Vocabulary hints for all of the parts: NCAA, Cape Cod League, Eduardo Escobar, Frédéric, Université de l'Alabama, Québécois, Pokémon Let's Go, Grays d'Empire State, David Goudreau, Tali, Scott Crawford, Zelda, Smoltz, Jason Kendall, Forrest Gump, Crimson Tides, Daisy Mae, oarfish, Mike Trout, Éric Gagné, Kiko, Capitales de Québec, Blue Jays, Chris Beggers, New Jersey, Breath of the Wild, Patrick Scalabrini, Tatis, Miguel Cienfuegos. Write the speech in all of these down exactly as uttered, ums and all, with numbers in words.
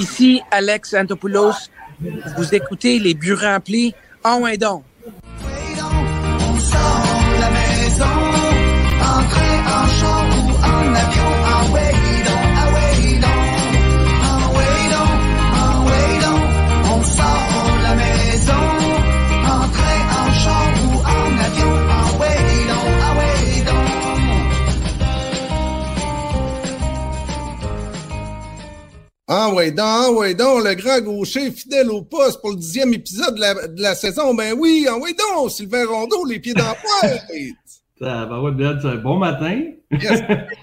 Ici Alex Anthopoulos, vous écoutez les buts remplis en Ouindon. On sort de la maison, en train, en char ou en avion, en Ouindon, en Ouindon, en Ouindon, en Ouindon. On sort de la maison, en train, en char ou en avion, en Ouindon, en Ouindon. En Ouindon, en Ouindon, le grand gaucher fidèle au poste pour le dixième épisode de la, de la saison. Ben oui, en Ouindon, Sylvain Rondeau, les pieds dans la pointe. Ça va, ouais, bien, un bon matin. Yes,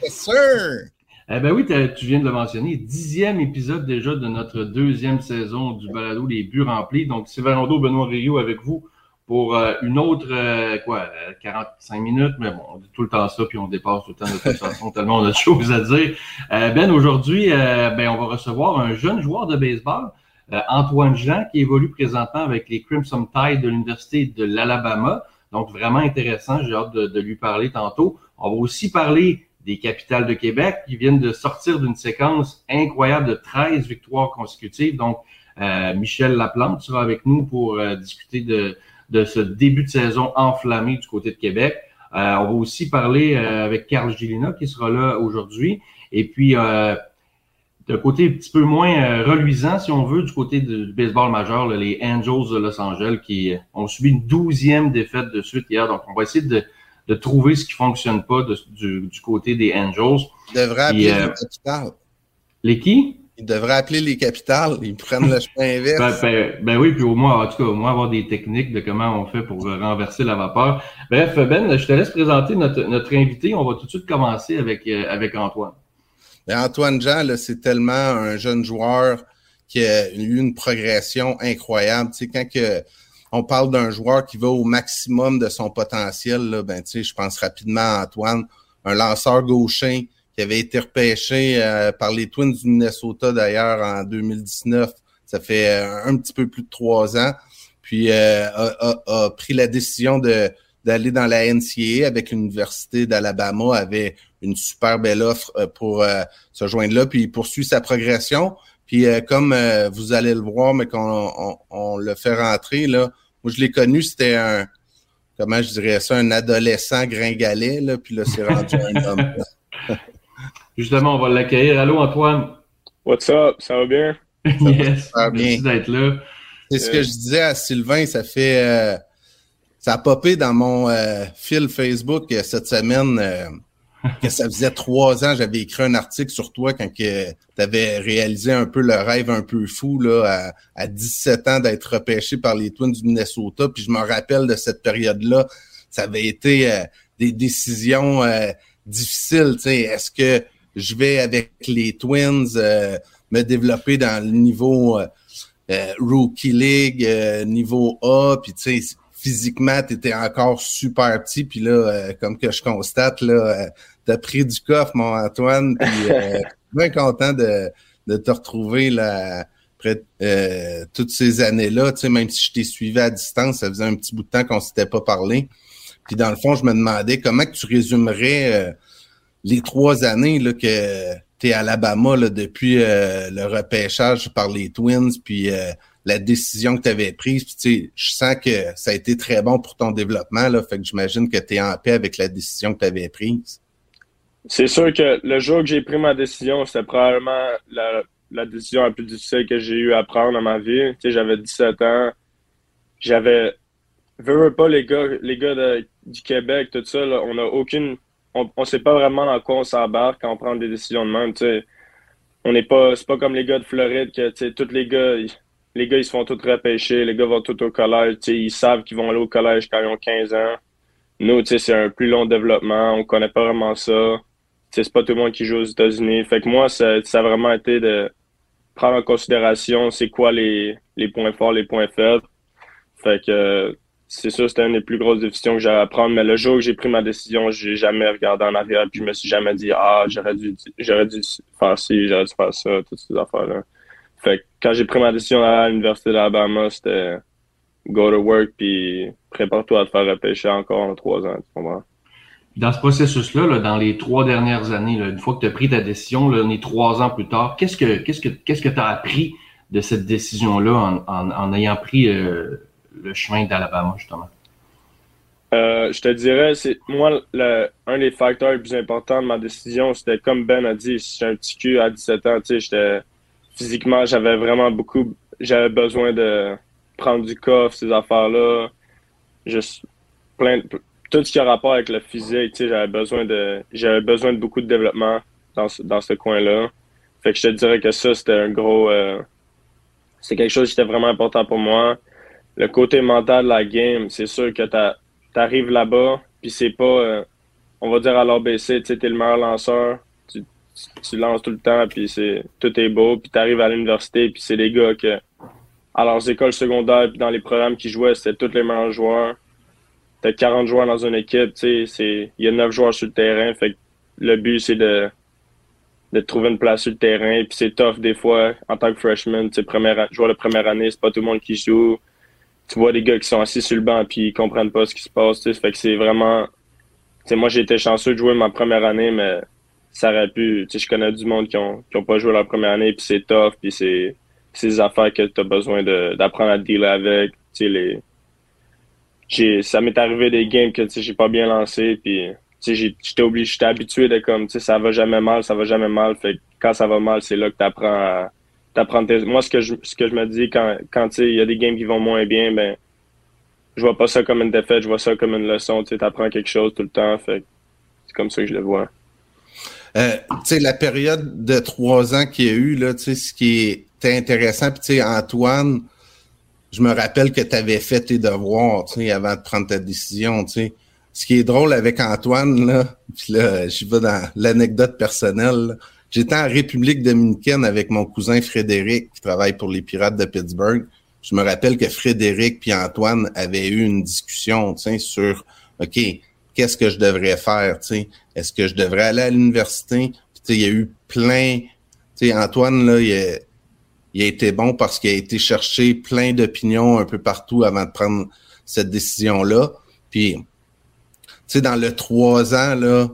sir. Eh ben oui, tu viens de le mentionner, dixième épisode déjà de notre deuxième saison du balado Les Buts Remplis. Donc, Sylvain Rondeau, Benoît Rio avec vous pour euh, une autre, euh, quoi, quarante-cinq minutes. Mais bon, on dit tout le temps ça, puis on dépasse tout le temps de toute façon, tellement on a de choses à dire. Euh, ben, aujourd'hui, euh, ben on va recevoir un jeune joueur de baseball, euh, Antoine Jean, qui évolue présentement avec les Crimson Tides de l'Université de l'Alabama. Donc, vraiment intéressant. J'ai hâte de, de lui parler tantôt. On va aussi parler des Capitales de Québec qui viennent de sortir d'une séquence incroyable de treize victoires consécutives. Donc, euh, Michel Laplante sera avec nous pour euh, discuter de, de ce début de saison enflammé du côté de Québec. Euh, on va aussi parler euh, avec Carl Gilina qui sera là aujourd'hui. Et puis, euh, d'un côté un petit peu moins euh, reluisant, si on veut, du côté du baseball majeur, là, les Angels de Los Angeles qui euh, ont subi une douzième défaite de suite hier. Donc, on va essayer de, de trouver ce qui fonctionne pas de, du, du côté des Angels. Ils devraient appeler euh, les Capitales. Les qui? Ils devraient appeler les Capitales. Ils prennent le chemin inverse. ben, ben, ben oui, puis au moins, en tout cas, au moins avoir des techniques de comment on fait pour renverser la vapeur. Bref, Ben, je te laisse présenter notre, notre invité. On va tout de suite commencer avec, euh, avec Antoine. Bien, Antoine Jean, là, c'est tellement un jeune joueur qui a eu une progression incroyable. Tu sais, quand que on parle d'un joueur qui va au maximum de son potentiel, là, ben, tu sais, je pense rapidement à Antoine, un lanceur gaucher qui avait été repêché euh, par les Twins du Minnesota d'ailleurs en deux mille dix-neuf. Ça fait euh, un petit peu plus de trois ans. Puis euh, a, a, a pris la décision de d'aller dans la N C A A avec l'Université d'Alabama, avait une super belle offre pour euh, se joindre là, puis il poursuit sa progression. Puis euh, comme euh, vous allez le voir, mais qu'on on, on le fait rentrer, là, moi je l'ai connu, c'était un, comment je dirais ça, un adolescent gringalet, là, puis là c'est rendu un homme. Justement, on va l'accueillir. Allô Antoine? What's up? Ça va bien? Ça yes, va super bien. Merci d'être là. C'est euh... ce que je disais à Sylvain, ça fait... Euh, ça a popé dans mon euh, fil Facebook euh, cette semaine euh, que ça faisait trois ans. J'avais écrit un article sur toi quand tu avais réalisé un peu le rêve un peu fou là, à, à dix-sept ans d'être repêché par les Twins du Minnesota. Puis je me rappelle de cette période-là, ça avait été euh, des décisions euh, difficiles. T'sais. Est-ce que je vais avec les Twins euh, me développer dans le niveau euh, euh, Rookie League, euh, niveau A, puis tu sais... Physiquement, tu étais encore super petit, puis là, euh, comme que je constate, là, euh, tu as pris du coffre, mon Antoine, puis euh, bien content de, de te retrouver là, après euh, toutes ces années-là, tu sais, même si je t'ai suivi à distance, ça faisait un petit bout de temps qu'on ne s'était pas parlé, puis dans le fond, je me demandais comment que tu résumerais euh, les trois années là, que tu es à Alabama là, depuis euh, le repêchage par les Twins, puis... Euh, la décision que tu avais prise, puis tu sais, je sens que ça a été très bon pour ton développement, là, fait que j'imagine que tu es en paix avec la décision que tu avais prise. C'est sûr que le jour que j'ai pris ma décision, c'était probablement la, la décision la plus difficile que j'ai eu à prendre dans ma vie. Tu sais, j'avais dix-sept ans, j'avais, veux, veux pas les gars, les gars de, du Québec, tout ça, là, on n'a aucune, on, on sait pas vraiment dans quoi on s'embarque quand on prend des décisions de même, tu sais. On n'est pas, c'est pas comme les gars de Floride que, tu sais, tous les gars, ils, Les gars, ils se font tous repêcher. Les gars vont tous au collège. T'sais, ils savent qu'ils vont aller au collège quand ils ont quinze ans. Nous, c'est un plus long développement. On ne connaît pas vraiment ça. T'sais, c'est pas tout le monde qui joue aux États-Unis. Fait que moi, ça, ça a vraiment été de prendre en considération c'est quoi les, les points forts, les points faibles. Fait que c'est sûr, c'était une des plus grosses décisions que j'avais à prendre. Mais le jour où j'ai pris ma décision, j'ai jamais regardé en arrière. Puis je me suis jamais dit « Ah, j'aurais dû, j'aurais dû faire ci, j'aurais dû faire ça », toutes ces affaires-là. Fait que quand j'ai pris ma décision à l'Université de l'Alabama, c'était go to work puis prépare-toi à te faire repêcher encore en trois ans, tu comprends? Puis dans ce processus-là, là, dans les trois dernières années, là, une fois que tu as pris ta décision, là, on est trois ans plus tard, qu'est-ce que qu'est-ce que qu'est-ce que tu as appris de cette décision-là en, en, en ayant pris euh, le chemin d'Alabama, justement? Euh, je te dirais, c'est moi, le, un des facteurs les plus importants de ma décision, c'était comme Ben a dit, j'étais un petit cul à dix-sept ans, tu sais, j'étais physiquement, j'avais vraiment beaucoup, j'avais besoin de prendre du coffre, ces affaires-là, juste plein de, tout ce qui a rapport avec le physique, tu sais, j'avais besoin de, j'avais besoin de beaucoup de développement dans ce, dans ce coin-là. Fait que je te dirais que ça, c'était un gros, euh, c'est quelque chose qui était vraiment important pour moi. Le côté mental de la game, c'est sûr que t'as, t'arrives là-bas, puis c'est pas, euh, on va dire à l'A B C, tu sais, t'es le meilleur lanceur, tu, tu, tu lances tout le temps, puis c'est, tout est beau, puis t'arrives à l'université, puis c'est des gars que, à leurs écoles secondaires, puis dans les programmes qu'ils jouaient, c'était tous les meilleurs joueurs. T'as quarante joueurs dans une équipe, tu sais, c'est, il y a neuf joueurs sur le terrain, fait que le but, c'est de, de trouver une place sur le terrain, puis c'est tough des fois, en tant que freshman, tu sais, joueur de première année, c'est pas tout le monde qui joue. Tu vois des gars qui sont assis sur le banc puis ils comprennent pas ce qui se passe, tu sais, fait que c'est vraiment, tu sais, moi j'ai été chanceux de jouer ma première année, mais ça aurait pu, tu sais, je connais du monde qui ont qui ont pas joué leur première année, puis c'est tough, puis c'est ces affaires que tu as besoin de d'apprendre à dealer avec, tu sais, les j'ai ça m'est arrivé des games que, tu sais, j'ai pas bien lancé, puis tu sais, j'étais obligé, j'étais habitué de comme, tu sais, ça va jamais mal, ça va jamais mal, fait que quand ça va mal, c'est là que tu apprends à Tes... Moi, ce que je, ce que je me dis quand, quand il y a des games qui vont moins bien, ben, je vois pas ça comme une défaite, je vois ça comme une leçon. Tu apprends quelque chose tout le temps. Fait, c'est comme ça que je le vois. Euh, tu sais, la période de trois ans qu'il y a eu, là, tu sais, ce qui était intéressant, puis tu sais, Antoine, je me rappelle que tu avais fait tes devoirs, tu sais, avant de prendre ta décision, tu sais. Ce qui est drôle avec Antoine, là, puis là, j'y vais dans l'anecdote personnelle, là. J'étais en République dominicaine avec mon cousin Frédéric, qui travaille pour les Pirates de Pittsburgh. Je me rappelle que Frédéric puis Antoine avaient eu une discussion, tu sais, sur OK, qu'est-ce que je devrais faire, tu sais, est-ce que je devrais aller à l'université? Puis, tu sais, il y a eu plein, tu sais, Antoine, là, il a, il a été bon parce qu'il a été chercher plein d'opinions un peu partout avant de prendre cette décision-là. Puis, tu sais, dans le trois ans, là,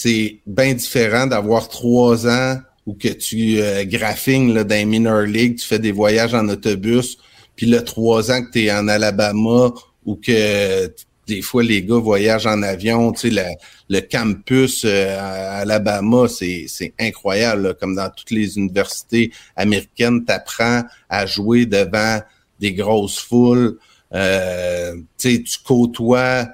c'est bien différent d'avoir trois ans où que tu euh, graphings là, dans les minor league, tu fais des voyages en autobus, puis le trois ans que tu es en Alabama ou que t- des fois les gars voyagent en avion, tu sais, la, le campus euh, à Alabama, c'est, c'est incroyable, là, comme dans toutes les universités américaines, tu apprends à jouer devant des grosses foules, euh, tu sais, tu côtoies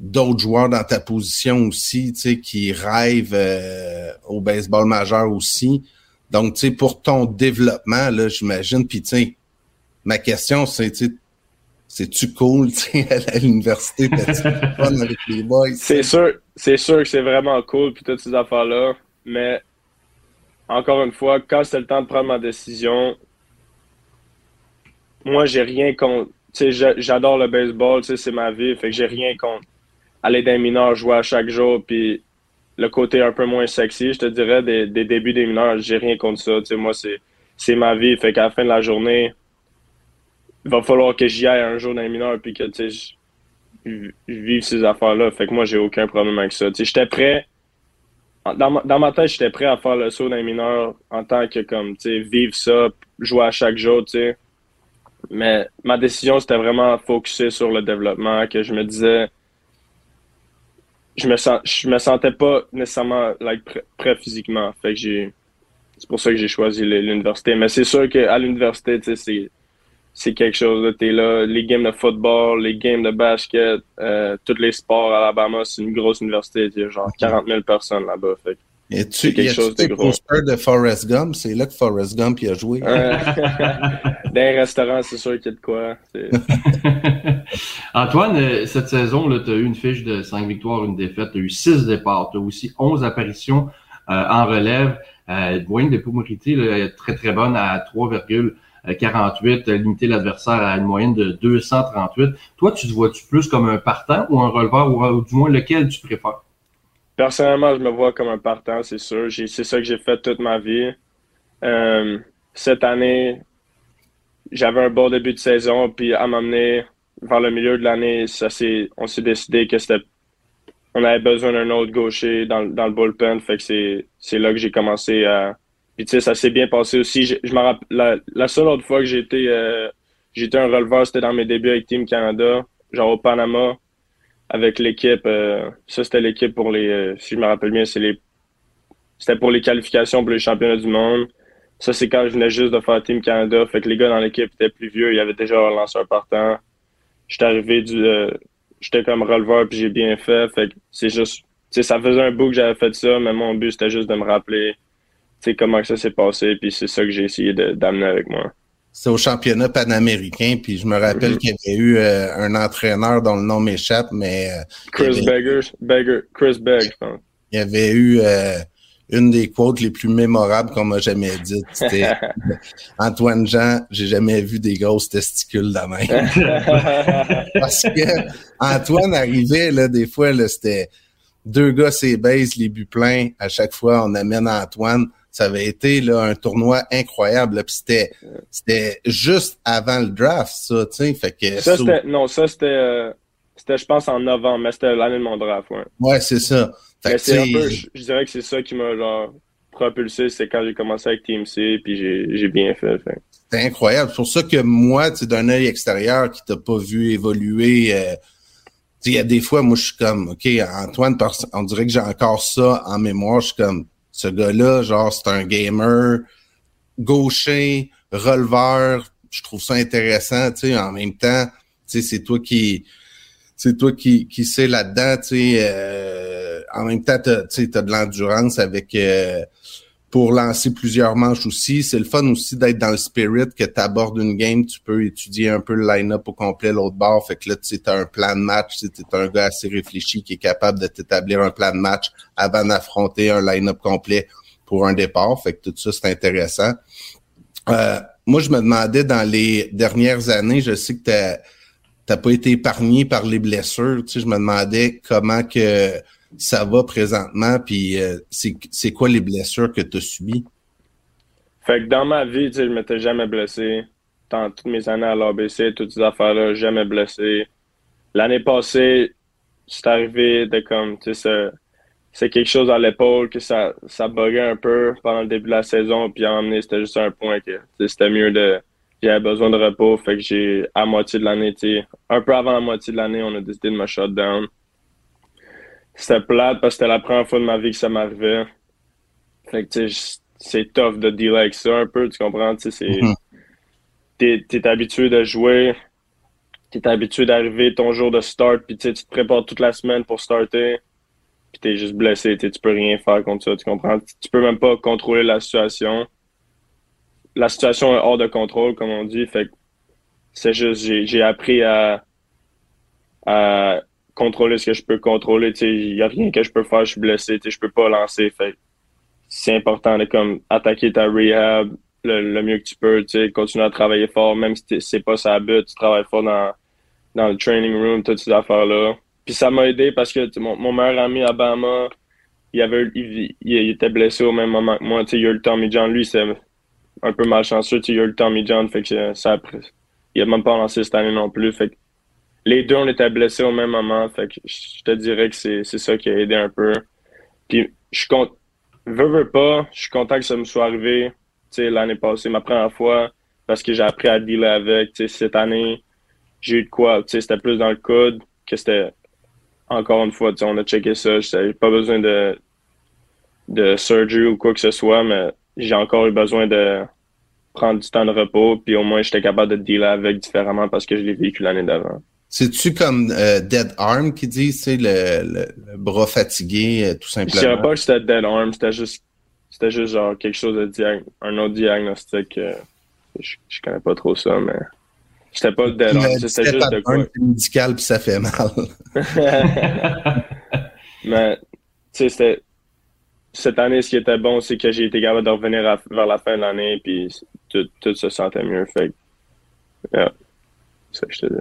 d'autres joueurs dans ta position aussi, tu sais, qui rêvent euh, au baseball majeur aussi. Donc, tu sais, pour ton développement, là, j'imagine, puis tu sais, ma question, c'est, tu sais, c'est-tu cool, tu sais, à l'université, t'as-tu fun avec les boys? C'est sûr, c'est sûr que c'est vraiment cool, puis toutes ces affaires-là, mais encore une fois, quand c'est le temps de prendre ma décision, moi, j'ai rien contre, tu sais, j'adore le baseball, tu sais, c'est ma vie, fait que j'ai rien contre aller dans les mineurs, jouer à chaque jour, puis le côté un peu moins sexy, je te dirais, des, des débuts des mineurs, j'ai rien contre ça. Tu sais, moi, c'est, c'est ma vie. Fait qu'à la fin de la journée, il va falloir que j'y aille un jour dans les mineurs, puis que, tu sais, je, je vive ces affaires-là. Fait que moi, j'ai aucun problème avec ça. Tu sais, j'étais prêt, dans ma, dans ma tête, j'étais prêt à faire le saut dans les mineurs en tant que, comme, tu sais, vivre ça, jouer à chaque jour, tu sais. Mais ma décision, c'était vraiment focusée sur le développement, que je me disais, je me sens, je me sentais pas nécessairement like, prêt physiquement. Fait que j'ai, c'est pour ça que j'ai choisi l'université. Mais c'est sûr qu'à l'université, tu sais, c'est, c'est quelque chose. Là, t'es là, les games de football, les games de basket, euh, tous les sports à Alabama, c'est une grosse université. Il y a genre quarante mille personnes là-bas. Fait que et tu, c'est quelque y chose de gros. Poster de Forrest Gump, c'est là que Forrest Gump y a joué. Euh, dans un restaurant, c'est sûr qu'il y a de quoi. C'est... Antoine, cette saison, tu as eu une fiche de cinq victoires, une défaite, tu as eu six départs, tu as aussi onze apparitions euh, en relève. Euh, Boyne de Pomorité, là, très très bonne à trois virgule quarante-huit, limiter l'adversaire à une moyenne de deux cent trente-huit. Toi, tu te vois-tu plus comme un partant ou un releveur, ou, ou du moins lequel tu préfères? Personnellement, je me vois comme un partant, c'est sûr. J'ai, c'est ça que j'ai fait toute ma vie. Euh, cette année, j'avais un bon début de saison, puis à m'amener vers le milieu de l'année, ça, c'est, on s'est décidé que c'était on avait besoin d'un autre gaucher dans, dans le bullpen. Fait que c'est, c'est là que j'ai commencé à... Puis tu sais, ça s'est bien passé aussi. Je, je m'en rappelle, la, la seule autre fois que j'ai été, euh, j'ai été un releveur, c'était dans mes débuts avec Team Canada, genre au Panama, avec l'équipe. Euh, ça, c'était l'équipe pour les... Euh, si je me rappelle bien, c'est les, c'était pour les qualifications pour les championnats du monde. Ça, c'est quand je venais juste de faire Team Canada. Fait que les gars dans l'équipe étaient plus vieux. Il y avait déjà un lanceur partant. J'étais arrivé du... Euh, J'étais comme releveur puis j'ai bien fait. Fait que c'est juste, tu sais, ça faisait un bout que j'avais fait ça, mais mon but c'était juste de me rappeler, tu sais, comment que ça s'est passé, puis c'est ça que j'ai essayé de, d'amener avec moi. C'est au championnat panaméricain, puis je me rappelle mm-hmm. qu'il y avait eu euh, un entraîneur dont le nom m'échappe, mais euh, Chris avait, Beggers, Begger, Chris Beggers, je pense. Il y avait eu euh, une des quotes les plus mémorables qu'on m'a jamais dites. C'était Antoine Jean, j'ai jamais vu des grosses testicules de même. Parce que Antoine arrivait, là, des fois, là, c'était deux gars, c'est base, les buts pleins. À chaque fois, on amène Antoine. Ça avait été, là, un tournoi incroyable. Là, puis c'était, c'était juste avant le draft, ça, tu sais. Fait que. Ça, c'était, non, ça, c'était, euh, c'était, je pense, en novembre, mais c'était l'année de mon draft, ouais. Ouais, c'est ça. Mais c'est un peu, je, je dirais que c'est ça qui m'a genre, propulsé, c'est quand j'ai commencé avec T M C, puis j'ai, j'ai bien fait. fait. C'est incroyable. C'est pour ça que moi, tu sais, d'un œil extérieur qui t'a pas vu évoluer, euh, tu sais, il y a des fois, moi, je suis comme, OK, Antoine, on dirait que j'ai encore ça en mémoire. Je suis comme, ce gars-là, genre, c'est un gamer, gaucher, releveur. Je trouve ça intéressant, tu sais, en même temps, tu sais, c'est toi qui... C'est toi qui, qui sais là-dedans, tu sais, euh, en même temps, tu sais, t'as de l'endurance avec euh, pour lancer plusieurs manches aussi. C'est le fun aussi d'être dans le spirit que t'abordes une game, tu peux étudier un peu le line-up au complet, l'autre bord. Fait que là, tu sais, t'as un plan de match, tu sais, t'es un gars assez réfléchi qui est capable de t'établir un plan de match avant d'affronter un line-up complet pour un départ. Fait que tout ça, c'est intéressant. Euh, moi, je me demandais dans les dernières années, je sais que t'as... T'as pas été épargné par les blessures. Tu sais, je me demandais comment que ça va présentement, puis euh, c'est, c'est quoi les blessures que tu as subies? Fait que dans ma vie, tu sais, je m'étais jamais blessé. Dans toutes mes années à l'A B C, toutes ces affaires-là, jamais blessé. L'année passée, c'est arrivé de comme, tu sais, c'est, c'est quelque chose à l'épaule que ça, ça buguait un peu pendant le début de la saison, puis à un moment donné, c'était juste un point que, tu sais, c'était mieux de... J'avais besoin de repos, fait que j'ai, à moitié de l'année, t'sais, un peu avant la moitié de l'année, on a décidé de me shut down. C'était plate parce que c'était la première fois de ma vie que ça m'arrivait. Fait que, tu sais, c'est tough de dealer avec ça un peu, tu comprends? Tu sais, mm-hmm. t'es, t'es habitué de jouer, t'es habitué d'arriver ton jour de start, puis tu te prépares toute la semaine pour starter, puis t'es juste blessé, tu peux rien faire contre ça, tu comprends? Tu peux même pas contrôler la situation. La situation est hors de contrôle, comme on dit. Fait que c'est juste, j'ai, j'ai appris à, à contrôler ce que je peux contrôler. Il n'y a rien que je peux faire, je suis blessé, je peux pas lancer. Fait que c'est important de comme attaquer ta rehab le, le mieux que tu peux. Continuer à travailler fort, même si c'est pas ça but, tu travailles fort dans, dans le training room, toutes ces affaires-là. Puis ça m'a aidé parce que mon, mon meilleur ami à Alabama, il, avait, il, il, il était blessé au même moment que moi. Il y a eu le Tommy John, lui, c'est... un peu malchanceux, tu sais, il y a eu le Tommy John, fait que ça a pris. Il a même pas lancé cette année non plus, fait que les deux, on était blessés au même moment, fait que je te dirais que c'est, c'est ça qui a aidé un peu. Puis, je compte, veux, veux pas, je suis content que ça me soit arrivé, tu sais, l'année passée, ma première fois, parce que j'ai appris à dealer avec, tu sais, cette année, j'ai eu de quoi, tu sais, c'était plus dans le coude, que c'était, encore une fois, tu sais, on a checké ça, j'avais pas besoin de, de surgery ou quoi que ce soit, mais j'ai encore eu besoin de prendre du temps de repos, puis au moins j'étais capable de dealer avec différemment parce que je l'ai vécu l'année d'avant. C'est-tu comme euh, Dead Arm qui dit, c'est le, le, le bras fatigué, euh, tout simplement? Je ne dirais pas que c'était Dead Arm, c'était juste, c'était juste genre quelque chose de diag- un autre diagnostic. Euh, je ne connais pas trop ça, mais c'était pas le Dead Arm, c'était, c'était juste de quoi. C'est médical, puis ça fait mal. Mais, tu sais, c'était... Cette année, ce qui était bon, c'est que j'ai été capable de revenir à, vers la fin de l'année, puis tout, tout se sentait mieux. Fait que, yeah. C'est ça que je te dis.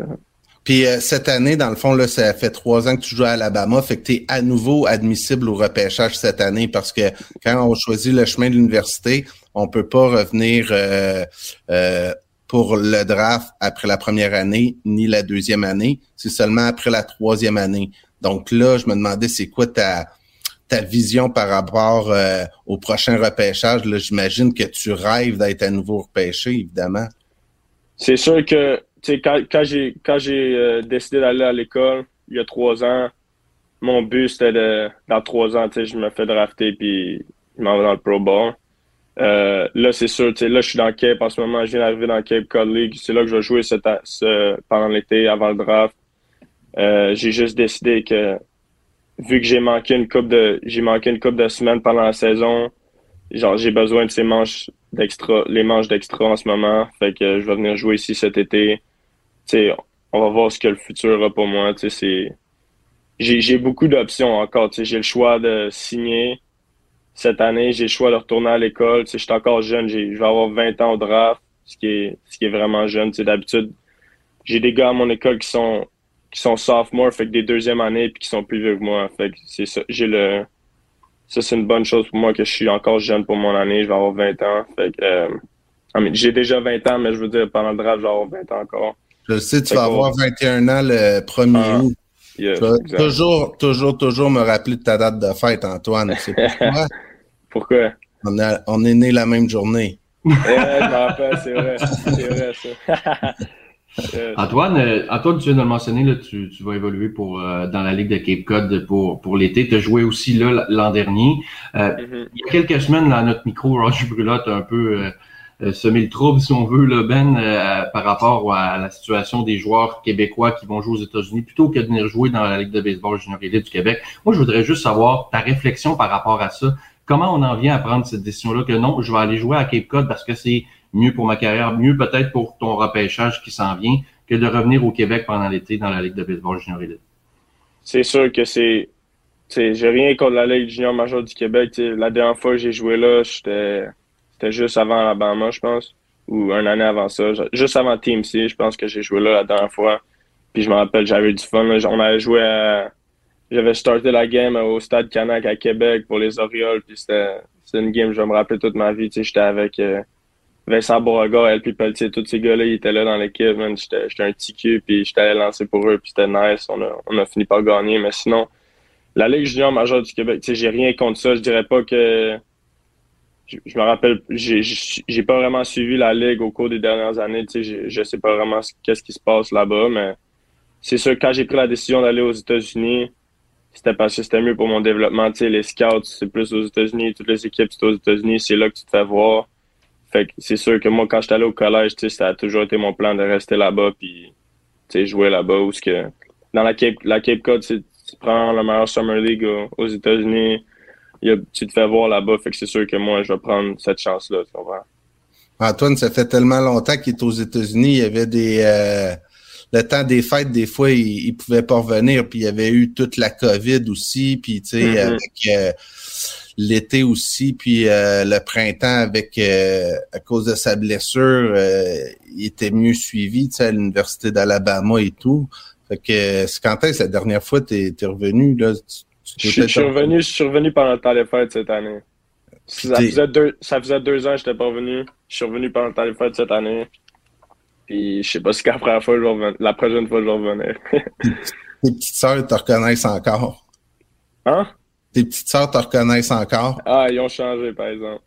Puis euh, cette année, dans le fond, là, ça fait trois ans que tu joues à Alabama, fait que tu es à nouveau admissible au repêchage cette année parce que quand on choisit le chemin de l'université, on peut pas revenir euh, euh, pour le draft après la première année ni la deuxième année, c'est seulement après la troisième année. Donc là, je me demandais c'est quoi ta, ta vision par rapport euh, au prochain repêchage. Là, j'imagine que tu rêves d'être à nouveau repêché, évidemment. C'est sûr que quand, quand j'ai quand j'ai euh, décidé d'aller à l'école il y a trois ans, mon but c'était de dans trois ans, je me fais drafter puis je m'en vais dans le Pro Bowl. Euh, là, c'est sûr, là, je suis dans Cape en ce moment, je viens d'arriver dans Cape Cod League, c'est là que je vais jouer cette, ce, pendant l'été, avant le draft. Euh, j'ai juste décidé que, vu que j'ai manqué une couple de, j'ai manqué une couple de semaines pendant la saison, genre, j'ai besoin de ces manches d'extra, les manches d'extra en ce moment, fait que je vais venir jouer ici cet été. T'sais, on va voir ce que le futur a pour moi, t'sais, c'est, j'ai, j'ai beaucoup d'options encore, t'sais, j'ai le choix de signer. Cette année, j'ai le choix de retourner à l'école. Tu sais, je suis encore jeune, j'ai, je vais avoir vingt ans au draft, ce qui est, ce qui est vraiment jeune. Tu sais, d'habitude, j'ai des gars à mon école qui sont qui sont sophomores, fait que des deuxièmes années, puis qui sont plus vieux que moi. Fait que c'est ça, j'ai le, ça c'est une bonne chose pour moi que je suis encore jeune pour mon année. Je vais avoir vingt ans. Fait que, euh, j'ai déjà vingt ans, mais je veux dire pendant le draft, je vais avoir vingt ans encore. Je sais, tu fait vas avoir va... vingt et un ans le premier ah. août. Yeah, toujours, toujours, toujours me rappeler de ta date de fête, Antoine. C'est pourquoi? Pourquoi? On, a, on est né la même journée. Ouais, je m'en rappelle, c'est vrai. C'est vrai, ça. Antoine, euh, Antoine, tu viens de le mentionner, là, tu, tu vas évoluer pour euh, dans la Ligue de Cape Cod pour, pour l'été. Tu as joué aussi là l'an dernier. Euh, mm-hmm. Il y a quelques semaines, là, notre micro, Roger Brulotte, a un peu euh, semé le trouble, si on veut, là, Ben, euh, par rapport à la situation des joueurs québécois qui vont jouer aux États-Unis plutôt que de venir jouer dans la Ligue de baseball junior élite du Québec. Moi, je voudrais juste savoir ta réflexion par rapport à ça. Comment on en vient à prendre cette décision-là que non, je vais aller jouer à Cape Cod parce que c'est mieux pour ma carrière, mieux peut-être pour ton repêchage qui s'en vient, que de revenir au Québec pendant l'été dans la Ligue de baseball junior élite? C'est sûr que c'est... c'est j'ai rien contre la Ligue junior majeure du Québec. T'sais, la dernière fois que j'ai joué là, j'étais, c'était juste avant Alabama, je pense, ou une année avant ça. Juste avant Team C, je pense que j'ai joué là la dernière fois. Puis je me rappelle, j'avais du fun. Là. On avait joué à... J'avais starté la game au Stade Canac à Québec pour les Orioles, puis c'était, c'était une game je vais me rappeler toute ma vie. Tu sais, j'étais avec euh, Vincent Bouraga, elle puis Peltier, tous ces gars-là, ils étaient là dans l'équipe. Man. J'étais, j'étais un petit cul, puis j'étais allé lancer pour eux, puis c'était nice. On a, on a fini par gagner, mais sinon, la Ligue junior majeure du Québec, tu sais, j'ai rien contre ça. Je dirais pas que... Je, je me rappelle, j'ai, j'ai pas vraiment suivi la Ligue au cours des dernières années. Tu sais, je, je sais pas vraiment qu'est-ce qui se passe là-bas, mais c'est sûr, quand j'ai pris la décision d'aller aux États-Unis, c'était parce que c'était mieux pour mon développement. Tu sais, les scouts, c'est plus aux États-Unis. Toutes les équipes, c'est aux États-Unis. C'est là que tu te fais voir. Fait que c'est sûr que moi, quand j'étais allé au collège, tu sais, ça a toujours été mon plan de rester là-bas puis, tu sais, jouer là-bas. Où que... Dans la Cape, la Cape Cod, tu prends la meilleure Summer League aux États-Unis. Il y a, tu te fais voir là-bas. Fait que c'est sûr que moi, je vais prendre cette chance-là. Tu comprends? Antoine, ça fait tellement longtemps qu'il est aux États-Unis. Il y avait des... Euh... Le temps des fêtes, des fois, ils ne pouvaient pas revenir. Puis, il y avait eu toute la COVID aussi. Puis, tu sais, mm-hmm. avec euh, l'été aussi. Puis, euh, le printemps, avec euh, à cause de sa blessure, euh, il était mieux suivi, tu sais, à l'Université d'Alabama et tout. Fait que, c'est quand est-ce la dernière fois que tu es revenu? Là, tu, tu je, je, suis revenu, je suis revenu pendant le temps des fêtes cette année. Ça faisait, deux, ça faisait deux ans que je n'étais pas revenu. Je suis revenu pendant le temps des fêtes cette année. Puis je sais pas si la prochaine fois, je vais revenir. La prochaine fois, je vais revenir. Tes petites sœurs te reconnaissent encore. Hein? Tes petites sœurs te reconnaissent encore. Ah, ils ont changé, par exemple.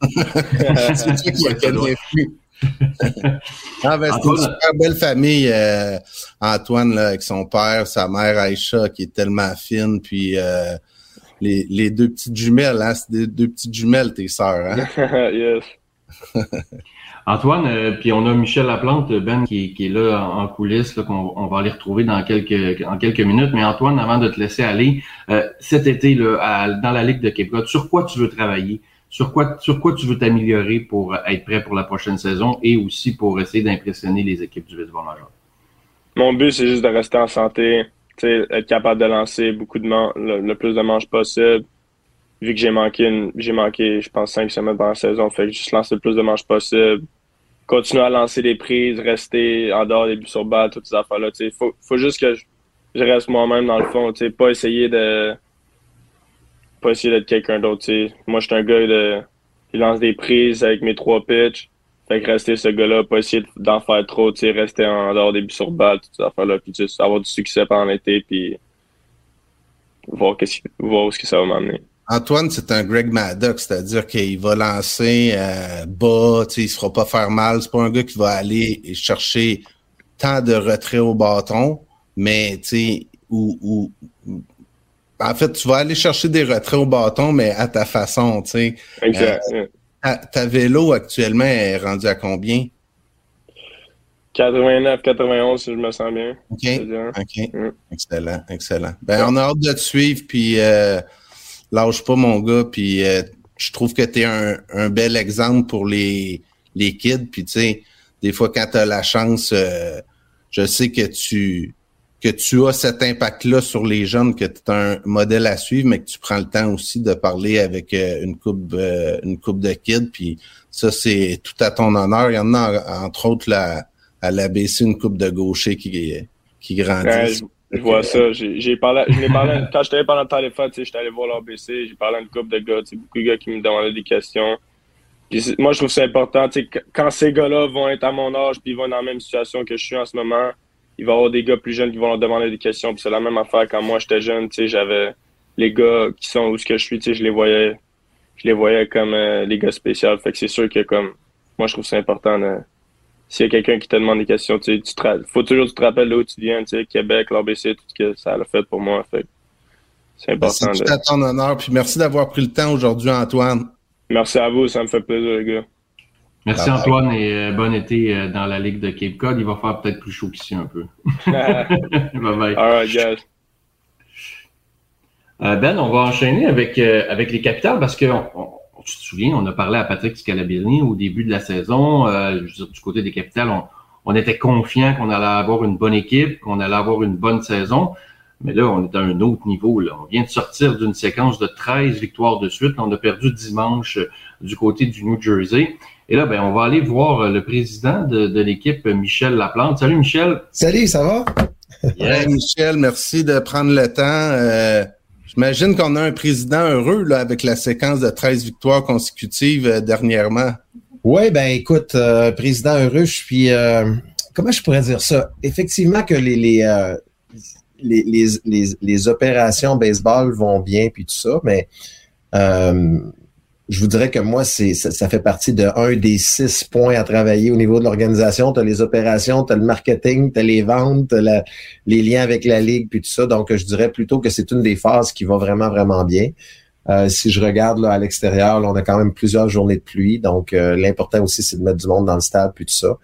C'est sûr qu'il y a quelqu'un plus. Ah, ben, c'était une super belle famille, euh, Antoine, là, avec son père, sa mère Aïcha, qui est tellement fine, puis euh, les, les deux petites jumelles, hein? C'est des, deux petites jumelles, tes sœurs, hein? Yes. Antoine, euh, puis on a Michel Laplante, Ben, qui, qui est là en, en coulisses, là, qu'on on va aller retrouver dans quelques en quelques minutes. Mais Antoine, avant de te laisser aller, euh, cet été là, à, dans la Ligue de Cape Cod, sur quoi tu veux travailler? Sur quoi sur quoi tu veux t'améliorer pour être prêt pour la prochaine saison et aussi pour essayer d'impressionner les équipes du baseball majeur? Mon but, c'est juste de rester en santé, être capable de lancer beaucoup de man- le, le plus de manches possible. Vu que j'ai manqué, une, j'ai manqué, je pense, cinq semaines pendant la saison, fait que juste lancer le plus de manches possible. Continuer à lancer des prises, rester en dehors des buts sur balle, toutes ces affaires-là. Il faut, faut juste que je, je reste moi-même dans le fond. T'sais, pas essayer de pas essayer d'être quelqu'un d'autre. T'sais. Moi, je suis un gars de, qui lance des prises avec mes trois pitches. Fait que rester ce gars-là, pas essayer d'en faire trop. T'sais, rester en dehors des buts sur balle, toutes ces affaires-là. Puis juste avoir du succès pendant l'été. Puis voir, voir où ce que ça va m'emmener. Antoine, c'est un Greg Maddox, c'est-à-dire qu'il va lancer euh, bas, il ne se fera pas faire mal. C'est pas un gars qui va aller chercher tant de retrait au bâton, mais tu sais, où, où, en fait, tu vas aller chercher des retraits au bâton, mais à ta façon, tu sais. Exact. Euh, ta, ta vélo actuellement est rendue à combien? quatre-vingt-neuf quatre-vingt-onze, si je me sens bien. OK, bien. OK. Mm. Excellent, excellent. Ben, ouais. On a hâte de te suivre, puis euh, lâche pas, mon gars, puis euh, je trouve que t'es un, un bel exemple pour les, les kids, puis tu sais, des fois, quand t'as la chance, euh, je sais que tu, que tu as cet impact-là sur les jeunes, que t'es un modèle à suivre, mais que tu prends le temps aussi de parler avec euh, une coupe euh, une coupe de kids, puis ça, c'est tout à ton honneur. Il y en a, entre autres, la... à l'A B C, une coupe de gauchers qui, qui grandit. Ouais, je, je vois ça. J'ai, j'ai parlé, je parlé, quand j'étais allé pendant le téléphone, tu sais, j'étais allé voir l'A B C, j'ai parlé à une couple de gars, tu sais, beaucoup de gars qui me demandaient des questions. Puis, moi, je trouve ça important. Tu sais, quand ces gars-là vont être à mon âge puis ils vont être dans la même situation que je suis en ce moment, il va y avoir des gars plus jeunes qui vont leur demander des questions. Puis c'est la même affaire quand moi, j'étais jeune. Tu sais, j'avais les gars qui sont où ce que je suis, tu sais, je les voyais, je les voyais comme euh, les gars spéciaux. Fait que c'est sûr que comme moi, je trouve ça important de... S'il y a quelqu'un qui te demande des questions, tu sais, tu te, faut toujours que tu te rappelles d'où tu viens, tu sais, Québec, l'A B C, tout ce que ça l'a fait pour moi. Fait. C'est important. Merci de... à ton honneur, puis merci d'avoir pris le temps aujourd'hui, Antoine. Merci à vous, ça me fait plaisir, les gars. Merci bye Antoine bye. Et euh, bon été euh, dans la Ligue de Cape Cod. Il va faire peut-être plus chaud qu'ici un peu. Bye-bye. All right, guys. Euh, ben, on va enchaîner avec, euh, avec les Capitales parce que... On, on... Tu te souviens, on a parlé à Patrick Scalabrini au début de la saison. Euh, je veux dire, du côté des Capitales, on, on était confiant qu'on allait avoir une bonne équipe, qu'on allait avoir une bonne saison. Mais là, on est à un autre niveau. Là. On vient de sortir d'une séquence de treize victoires de suite. Là, on a perdu dimanche du côté du New Jersey. Et là, ben, on va aller voir le président de, de l'équipe, Michel Laplante. Salut, Michel. Salut, ça va? Yes. Hey, Michel, merci de prendre le temps. Euh... J'imagine qu'on a un président heureux là, avec la séquence de treize victoires consécutives euh, dernièrement. Oui, ben écoute, euh, président heureux, je suis... Euh, comment je pourrais dire ça? Effectivement que les les, euh, les, les, les, les opérations baseball vont bien puis tout ça, mais euh, je vous dirais que moi, c'est ça, ça fait partie de un des six points à travailler au niveau de l'organisation. Tu as les opérations, tu as le marketing, tu as les ventes, tu as les liens avec la Ligue, puis tout ça. Donc, je dirais plutôt que c'est une des phases qui va vraiment, vraiment bien. Euh, si je regarde là, à l'extérieur, là, on a quand même plusieurs journées de pluie. Donc, euh, l'important aussi, c'est de mettre du monde dans le stade, puis tout ça.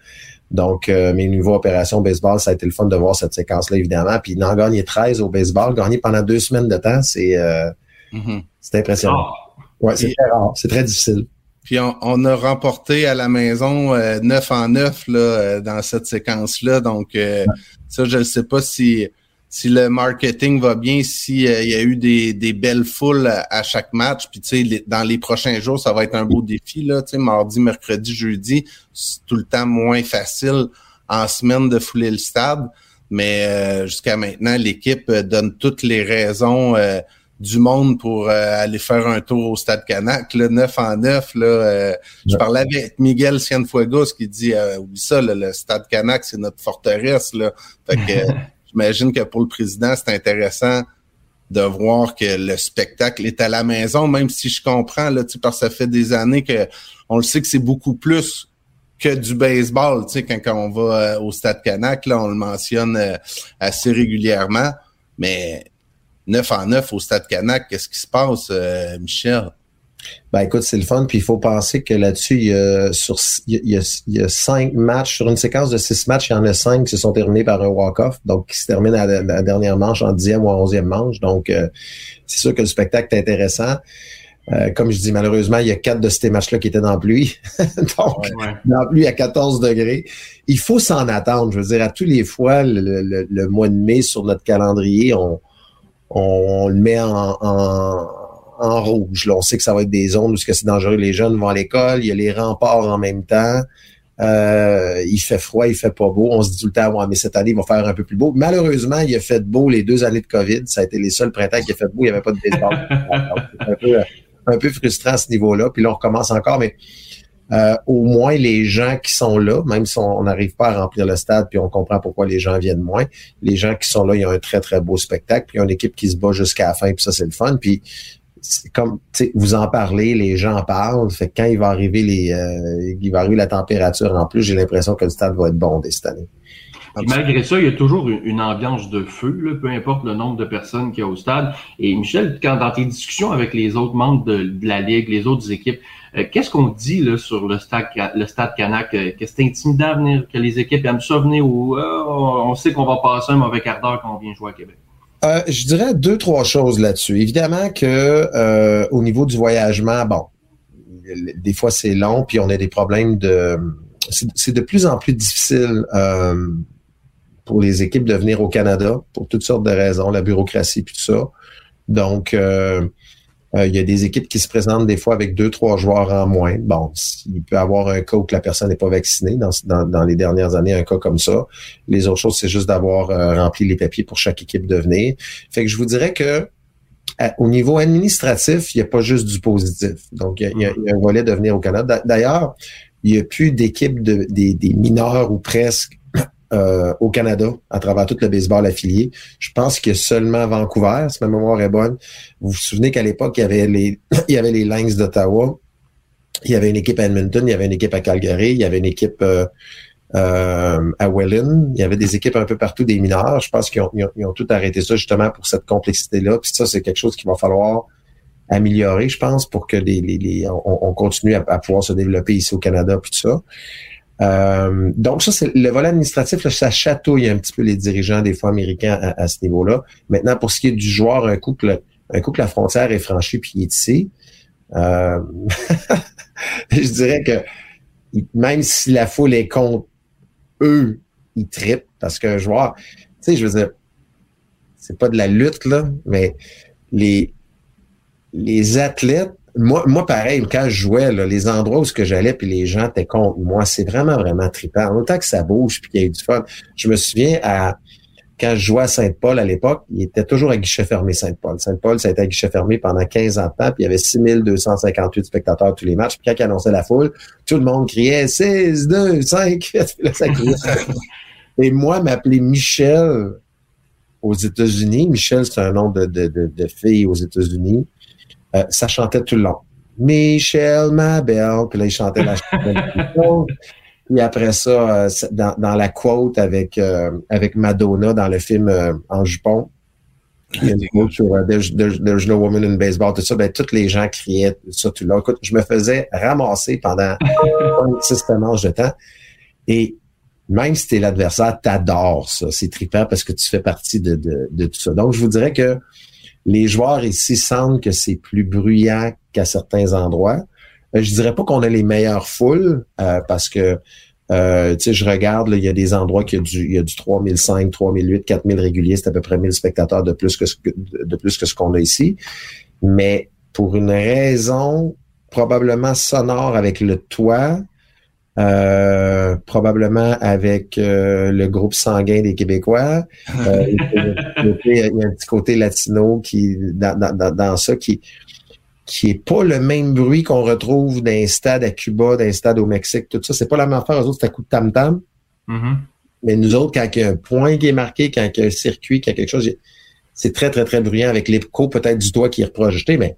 Donc, euh, mes nouveaux opérations baseball, ça a été le fun de voir cette séquence-là, évidemment. Puis, d'en gagner treize au baseball, gagner pendant deux semaines de temps, c'est, euh, mm-hmm. c'est impressionnant. Oh. Oui, c'est très rare, c'est très difficile. Puis on, on a remporté à la maison euh, neuf en neuf là, euh, dans cette séquence-là. Donc, euh, ouais. ça, je ne sais pas si, si le marketing va bien, s'il euh, y a eu des, des belles foules à, à chaque match. Puis, tu sais, dans les prochains jours, ça va être un beau défi. Là, tu sais, mardi, mercredi, jeudi, c'est tout le temps moins facile en semaine de fouler le stade. Mais euh, jusqu'à maintenant, l'équipe donne toutes les raisons euh, du monde pour euh, aller faire un tour au Stade Canac, là, neuf en neuf. Là, euh, ouais. Je parlais avec Miguel Cienfuegos qui dit euh, « Oublie ça, là, le Stade Canac, c'est notre forteresse. » Là. Fait que euh, j'imagine que pour le président, c'est intéressant de voir que le spectacle est à la maison, même si je comprends, là, tu sais, parce que ça fait des années que on le sait que c'est beaucoup plus que du baseball. Tu sais, quand, quand on va euh, au Stade Canac, là, on le mentionne euh, assez régulièrement, mais... neuf en neuf au Stade Canac, qu'est-ce qui se passe, euh, Michel? Ben écoute, c'est le fun, puis il faut penser que là-dessus, il y a, sur, il y a, il y a cinq matchs, sur une séquence de six matchs, il y en a cinq qui se sont terminés par un walk-off, donc qui se terminent à la, la dernière manche, en dixième ou en onzième manche, donc euh, c'est sûr que le spectacle est intéressant. Euh, comme je dis, malheureusement, il y a quatre de ces matchs-là qui étaient dans la pluie. Donc, ouais, ouais. dans la pluie à quatorze degrés. Il faut s'en attendre, je veux dire, à tous les fois, le, le, le mois de mai, sur notre calendrier, on On le met en, en, en rouge. Là, on sait que ça va être des zones où c'est dangereux. Les jeunes vont à l'école, il y a les remparts en même temps. Euh, il fait froid, il fait pas beau. On se dit tout le temps, ouais, mais cette année, il va faire un peu plus beau. Malheureusement, il a fait beau les deux années de COVID. Ça a été les seuls printemps qui a fait beau. Il n'y avait pas de baseball. C'est un peu, un peu frustrant à ce niveau-là. Puis là, on recommence encore. Mais Euh, au moins les gens qui sont là, même si on n'arrive pas à remplir le stade, puis on comprend pourquoi les gens viennent moins, les gens qui sont là, il y a un très, très beau spectacle, puis il y a une équipe qui se bat jusqu'à la fin, puis ça, c'est le fun. Puis c'est comme, tu sais, vous en parlez, les gens en parlent, fait que quand il va arriver les, euh, il va arriver la température en plus, j'ai l'impression que le stade va être bondé cette année. Et malgré ça, il y a toujours une ambiance de feu, là, peu importe le nombre de personnes qu'il y a au stade. Et Michel, quand dans tes discussions avec les autres membres de, de la Ligue, les autres équipes, euh, qu'est-ce qu'on dit là sur le stade, le stade Canac? Que c'est intimidant à venir, que les équipes aiment ça venir ou euh, on sait qu'on va passer un mauvais quart d'heure quand on vient jouer à Québec? Euh, je dirais deux, trois choses là-dessus. Évidemment que euh, au niveau du voyagement, bon, des fois c'est long, puis on a des problèmes de... C'est, c'est de plus en plus difficile... Euh, pour les équipes de venir au Canada, pour toutes sortes de raisons, la bureaucratie puis tout ça. Donc, euh, euh, il y a des équipes qui se présentent des fois avec deux, trois joueurs en moins. Bon, il peut y avoir un cas où la personne n'est pas vaccinée. Dans, dans, dans les dernières années, un cas comme ça. Les autres choses, c'est juste d'avoir euh, rempli les papiers pour chaque équipe de venir. Fait que je vous dirais que à, au niveau administratif, il n'y a pas juste du positif. Donc, il y a, il y a, il y a un volet de venir au Canada. D'ailleurs, il n'y a plus d'équipes de, des, des mineurs ou presque Euh, au Canada, à travers tout le baseball affilié. Je pense qu'il y a seulement Vancouver, si ma mémoire est bonne. Vous vous souvenez qu'à l'époque, il y avait les, il y avait les Lynx d'Ottawa, il y avait une équipe à Edmonton, il y avait une équipe à Calgary, il y avait une équipe euh, euh, à Welland, il y avait des équipes un peu partout des mineurs. Je pense qu'ils ont, ils ont, ils ont tout arrêté ça justement pour cette complexité-là. Puis ça, c'est quelque chose qu'il va falloir améliorer, je pense, pour que les, les, les on, on continue à, à pouvoir se développer ici au Canada, puis tout ça. Euh, donc ça, c'est le volet administratif, là, ça chatouille un petit peu les dirigeants des fois américains à, à ce niveau-là. Maintenant, pour ce qui est du joueur, un coup que, le, un coup que la frontière est franchie puis il est ici, euh, je dirais que même si la foule est contre eux, ils trippent parce qu'un joueur, tu sais, je veux dire, c'est pas de la lutte, là, mais les, les athlètes, Moi, moi, pareil, quand je jouais, là, les endroits où ce que j'allais puis les gens étaient contre moi, c'est vraiment, vraiment trippant. En même temps que ça bouge puis qu'il y a eu du fun. Je me souviens, à quand je jouais à Sainte-Paul à l'époque, il était toujours à guichet fermé, Sainte-Paul. Sainte-Paul, ça a été à guichet fermé pendant quinze ans de temps, puis il y avait six mille deux cent cinquante-huit spectateurs tous les matchs. Puis quand il annonçait la foule, tout le monde criait « six, deux, cinq » Et moi, m'appeler Michel aux États-Unis. Michel, c'est un nom de, de, de, de fille aux États-Unis. Euh, ça chantait tout le long. Michel, ma belle. Puis là, il chantait la chanson. Puis après ça, euh, dans, dans la quote avec, euh, avec Madonna dans le film euh, En jupon, il y a une quote sur euh, there's, there's, there's no woman in baseball, tout ça. Ben, toutes les gens criaient ça tout le long. Écoute, je me faisais ramasser pendant six manches de temps. Et même si t'es l'adversaire, t'adores ça. C'est trippant parce que tu fais partie de, de, de tout ça. Donc, je vous dirais que les joueurs ici sentent que c'est plus bruyant qu'à certains endroits. Je dirais pas qu'on a les meilleures foules euh, parce que euh, tu sais, je regarde, il y a des endroits qui il y a du trois mille cinq, trois mille huit, quatre mille réguliers, c'est à peu près mille spectateurs de plus que ce que, de plus que ce qu'on a ici. Mais pour une raison probablement sonore avec le toit, euh, probablement avec euh, le groupe sanguin des Québécois. Euh, il, y a, il y a un petit côté latino qui dans, dans, dans ça qui qui est pas le même bruit qu'on retrouve d'un stade à Cuba, d'un stade au Mexique, tout ça. C'est pas la même affaire. Eux autres, c'est à coup de tam-tam. Mm-hmm. Mais nous autres, quand il y a un point qui est marqué, quand il y a un circuit, quand il y a quelque chose, c'est très, très, très bruyant avec l'écho peut-être du doigt qui est reprojeté, mais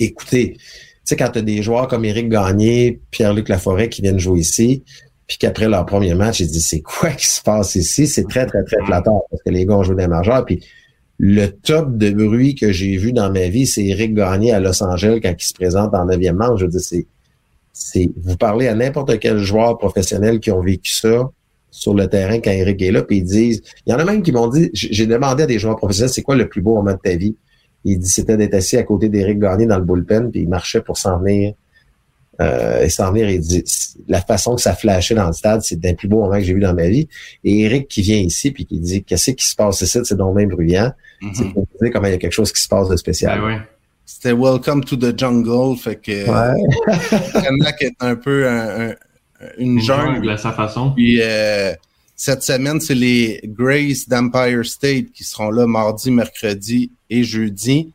écoutez, tu sais, quand tu as des joueurs comme Éric Gagné, Pierre-Luc Laforêt qui viennent jouer ici, puis qu'après leur premier match, ils disent « C'est quoi qui se passe ici? » C'est très, très, très flatteur parce que les gars ont joué dans les majeurs. Puis le top de bruit que j'ai vu dans ma vie, c'est Éric Gagné à Los Angeles quand il se présente en neuvième manche. Je veux dire, c'est, c'est, vous parlez à n'importe quel joueur professionnel qui ont vécu ça sur le terrain quand Éric est là, puis ils disent... Il y en a même qui m'ont dit... J'ai demandé à des joueurs professionnels « C'est quoi le plus beau moment de ta vie? » Il dit c'était d'être assis à côté d'Éric Gagné dans le bullpen, puis il marchait pour s'en venir. Euh, et s'en venir, il dit la façon que ça flashait dans le stade, c'est d'un plus beau moment que j'ai vu dans ma vie. Et Éric qui vient ici, puis qui dit qu'est-ce qui se passe ici, c'est donc même bruyant. Mm-hmm. C'est pour dire comment il y a quelque chose qui se passe de spécial. Ben oui. C'était Welcome to the Jungle, fait que. Ouais. Qui est un peu un, un, une, une jungle à sa façon. Puis euh, cette semaine, c'est les Grays d'Empire State qui seront là mardi, mercredi et jeudi.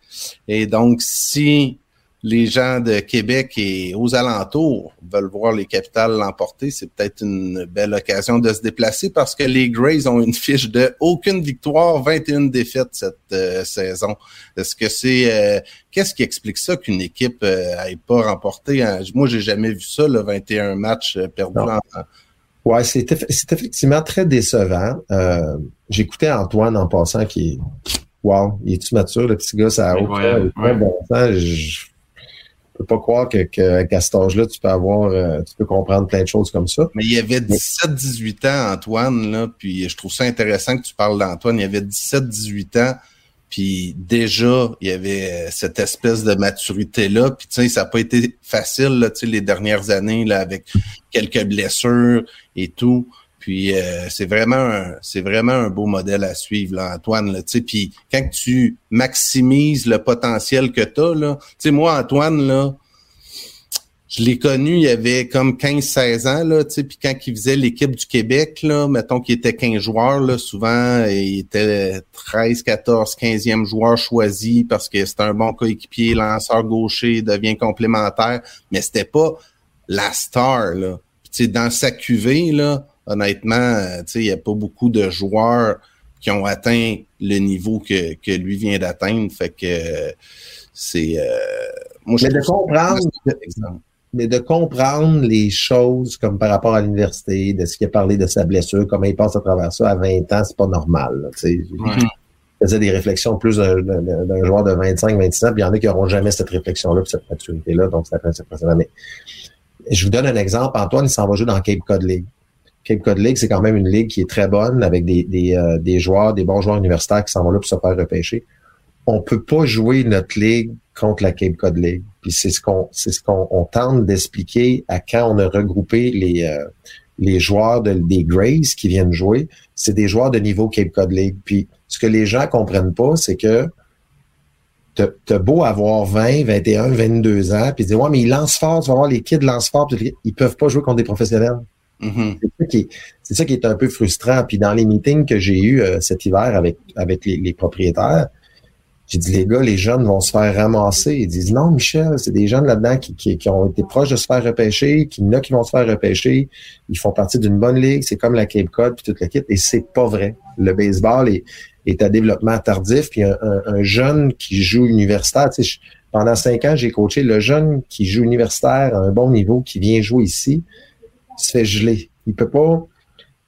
Et donc, si les gens de Québec et aux alentours veulent voir les Capitales l'emporter, c'est peut-être une belle occasion de se déplacer parce que les Grays ont une fiche de aucune victoire, vingt et une défaites cette euh, saison. Est-ce que c'est euh, qu'est-ce qui explique ça qu'une équipe n'ait euh, pas remporté? Hein? Moi, j'ai jamais vu ça, le vingt et un matchs perdus en temps. Oui, c'est, eff- c'est effectivement très décevant. Euh, j'écoutais Antoine en passant qui est « Wow, il est-tu mature, le petit gars? Ça a aucun ouais. bon sens. » Je peux pas croire que, que, qu'à cet âge-là, tu peux avoir, euh, tu peux comprendre plein de choses comme ça. Mais il y avait dix-sept dix-huit ans, Antoine, là, puis je trouve ça intéressant que tu parles d'Antoine. Il y avait dix-sept dix-huit ans, puis déjà, il y avait cette espèce de maturité-là. Puis, tu sais, ça n'a pas été facile, là, tu sais, les dernières années, là, avec quelques blessures et tout. Puis, euh, c'est vraiment un, c'est vraiment un beau modèle à suivre, là, Antoine, là, tu sais. Puis, quand tu maximises le potentiel que tu as, là, tu sais, moi, Antoine, là, je l'ai connu, il avait comme quinze seize ans, là, tu sais, puis quand il faisait l'équipe du Québec, là, mettons qu'il était quinze joueurs, là, souvent, il était treize, quatorze, quinzième joueur choisi parce que c'était un bon coéquipier, lanceur gaucher, devient complémentaire, mais c'était pas la star, là. Puis, tu sais, dans sa cuvée, là, honnêtement, tu sais, il n'y a pas beaucoup de joueurs qui ont atteint le niveau que, que lui vient d'atteindre, fait que c'est... Euh, moi, je mais de comprendre... mais de comprendre les choses comme par rapport à l'université, de ce qu'il a parlé de sa blessure, comment il passe à travers ça à vingt ans, c'est pas normal. Tu sais, ouais. Il faisait des réflexions plus d'un, d'un, d'un joueur de vingt-cinq, vingt-six ans, puis il y en a qui n'auront jamais cette réflexion-là puis cette maturité-là, donc c'est impressionnant. Mais je vous donne un exemple. Antoine, il s'en va jouer dans Cape Cod League. Cape Cod League, c'est quand même une ligue qui est très bonne avec des, des, euh, des joueurs, des bons joueurs universitaires qui s'en vont là pour se faire repêcher. On peut pas jouer notre ligue contre la Cape Cod League. Puis c'est ce qu'on c'est ce qu'on on tente d'expliquer à quand on a regroupé les euh, les joueurs de, des Grays qui viennent jouer, c'est des joueurs de niveau Cape Cod League. Puis ce que les gens comprennent pas, c'est que t'as, t'as beau avoir vingt, vingt et un, vingt-deux ans, puis dire ouais mais ils lancent fort, tu vas voir les kids lancent fort, puis ils peuvent pas jouer contre des professionnels. Mm-hmm. C'est ça qui est, c'est ça qui est un peu frustrant. Puis dans les meetings que j'ai eus euh, cet hiver avec avec les, les propriétaires. J'ai dit, les gars, les jeunes vont se faire ramasser. Ils disent, non, Michel, c'est des jeunes là-dedans qui, qui, qui ont été proches de se faire repêcher, qui n'ont qui vont se faire repêcher. Ils font partie d'une bonne ligue. C'est comme la Cape Cod puis toute l'équipe. Et c'est pas vrai. Le baseball est, est à développement tardif. Puis un, un, un jeune qui joue universitaire, tu sais, je, pendant cinq ans, j'ai coaché le jeune qui joue universitaire à un bon niveau, qui vient jouer ici, se fait geler. Il peut pas,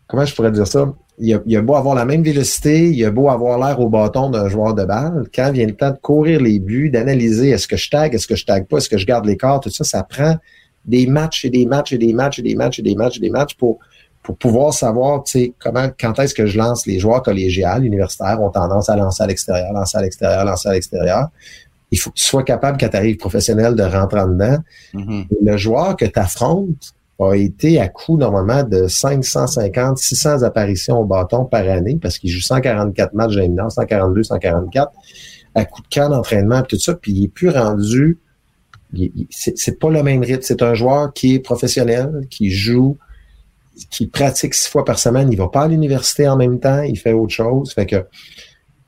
comment je pourrais dire ça? Il a, il a beau avoir la même vélocité, il a beau avoir l'air au bâton d'un joueur de balle. Quand vient le temps de courir les buts, d'analyser est-ce que je tag, est-ce que je tag pas, est-ce que je garde l'écart, tout ça, ça prend des matchs et des matchs et des matchs et des matchs et des matchs et des matchs pour, pour pouvoir savoir, tu sais, comment, quand est-ce que je lance les joueurs collégiales, universitaires ont tendance à lancer à l'extérieur, lancer à l'extérieur, lancer à l'extérieur. Il faut que tu sois capable, quand tu arrives professionnel, de rentrer en dedans. Mm-hmm. Le joueur que tu affrontes a été à coup normalement de cinq cent cinquante, six cents apparitions au bâton par année parce qu'il joue cent quarante-quatre matchs d'imminence, cent quarante-deux, cent quarante-quatre, à coup de camp d'entraînement et tout ça, puis il n'est plus rendu, il, il, c'est, c'est pas le même rythme. C'est un joueur qui est professionnel, qui joue, qui pratique six fois par semaine, il va pas à l'université en même temps, il fait autre chose. Fait que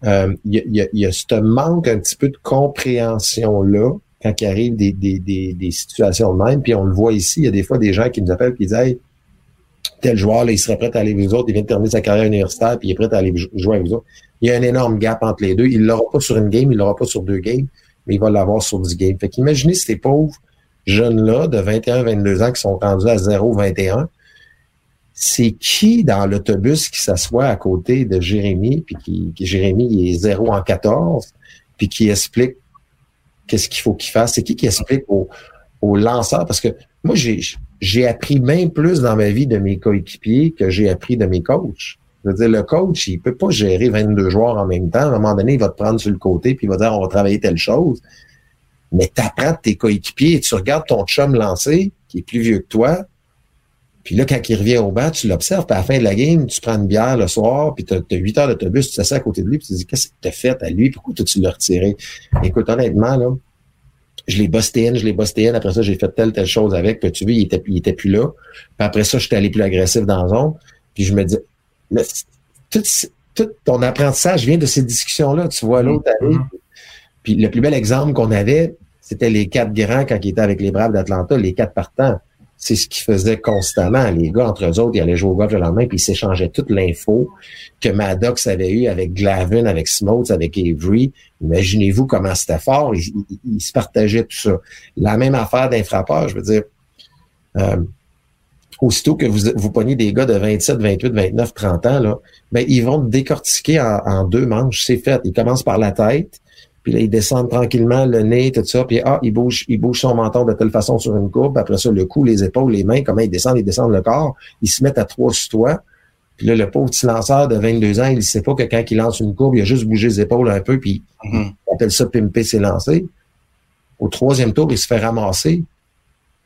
euh, il, y a, il, y a, il y a ce manque un petit peu de compréhension-là quand il arrive des, des, des, des situations de même, puis on le voit ici, il y a des fois des gens qui nous appellent et qui disent « Hey, tel joueur, là, il serait prêt à aller avec vous autres, il vient de terminer sa carrière universitaire, puis il est prêt à aller jouer avec vous autres. » Il y a un énorme gap entre les deux. Il ne l'aura pas sur une game, il ne l'aura pas sur deux games, mais il va l'avoir sur dix games. Fait qu'imaginez ces pauvres jeunes-là de vingt et un, vingt-deux ans qui sont rendus à zéro, vingt et un. C'est qui dans l'autobus qui s'assoit à côté de Jérémy, puis qui, qui Jérémy, il est zéro en quatorze, puis qui explique qu'est-ce qu'il faut qu'il fasse? C'est qui qui explique aux, aux lanceurs? Parce que moi, j'ai, j'ai appris bien plus dans ma vie de mes coéquipiers que j'ai appris de mes coachs. Je veux dire, le coach, il peut pas gérer vingt-deux joueurs en même temps. À un moment donné, il va te prendre sur le côté puis il va dire, on va travailler telle chose. Mais t'apprends de tes coéquipiers et tu regardes ton chum lancé, qui est plus vieux que toi. Puis là, quand il revient au banc, tu l'observes. Puis à la fin de la game, tu prends une bière le soir, puis tu as huit heures d'autobus, tu t'assieds à côté de lui, puis tu te dis, qu'est-ce que tu as fait à lui? Pourquoi tu l'as retiré? Écoute, honnêtement, là, je l'ai busté in, je l'ai busté in. Après ça, j'ai fait telle, telle chose avec. Puis tu vois, il était, il était plus là. Puis après ça, je suis allé plus agressif dans la zone. Puis je me dis, là, tout, tout ton apprentissage vient de ces discussions-là. Tu vois l'autre aller. Mm-hmm. Puis le plus bel exemple qu'on avait, c'était les quatre grands quand ils étaient avec les Braves d'Atlanta, les quatre partants. C'est ce qu'ils faisaient constamment. Les gars, entre eux autres, ils allaient jouer au golf le lendemain, puis ils s'échangeaient toute l'info que Maddox avait eue avec Glavin, avec Smoltz, avec Avery. Imaginez-vous comment c'était fort. Ils, ils, ils se partageaient tout ça. La même affaire d'un frappeur, je veux dire, euh, aussitôt que vous, vous pognez des gars de vingt-sept, vingt-huit, vingt-neuf, trente ans, là, ben, ils vont décortiquer en, en deux manches. C'est fait. Ils commencent par la tête. Puis là, ils descendent tranquillement, le nez, tout ça. Puis, ah, il bouge, il bouge son menton de telle façon sur une courbe. Après ça, le cou, les épaules, les mains, comment ils descendent, ils descendent le corps. Ils se mettent à trois sur toi. Puis là, le pauvre petit lanceur de vingt-deux ans, il ne sait pas que quand il lance une courbe, il a juste bougé les épaules un peu. Puis, mm-hmm. on appelle ça pimper ses lancers. Au troisième tour, il se fait ramasser.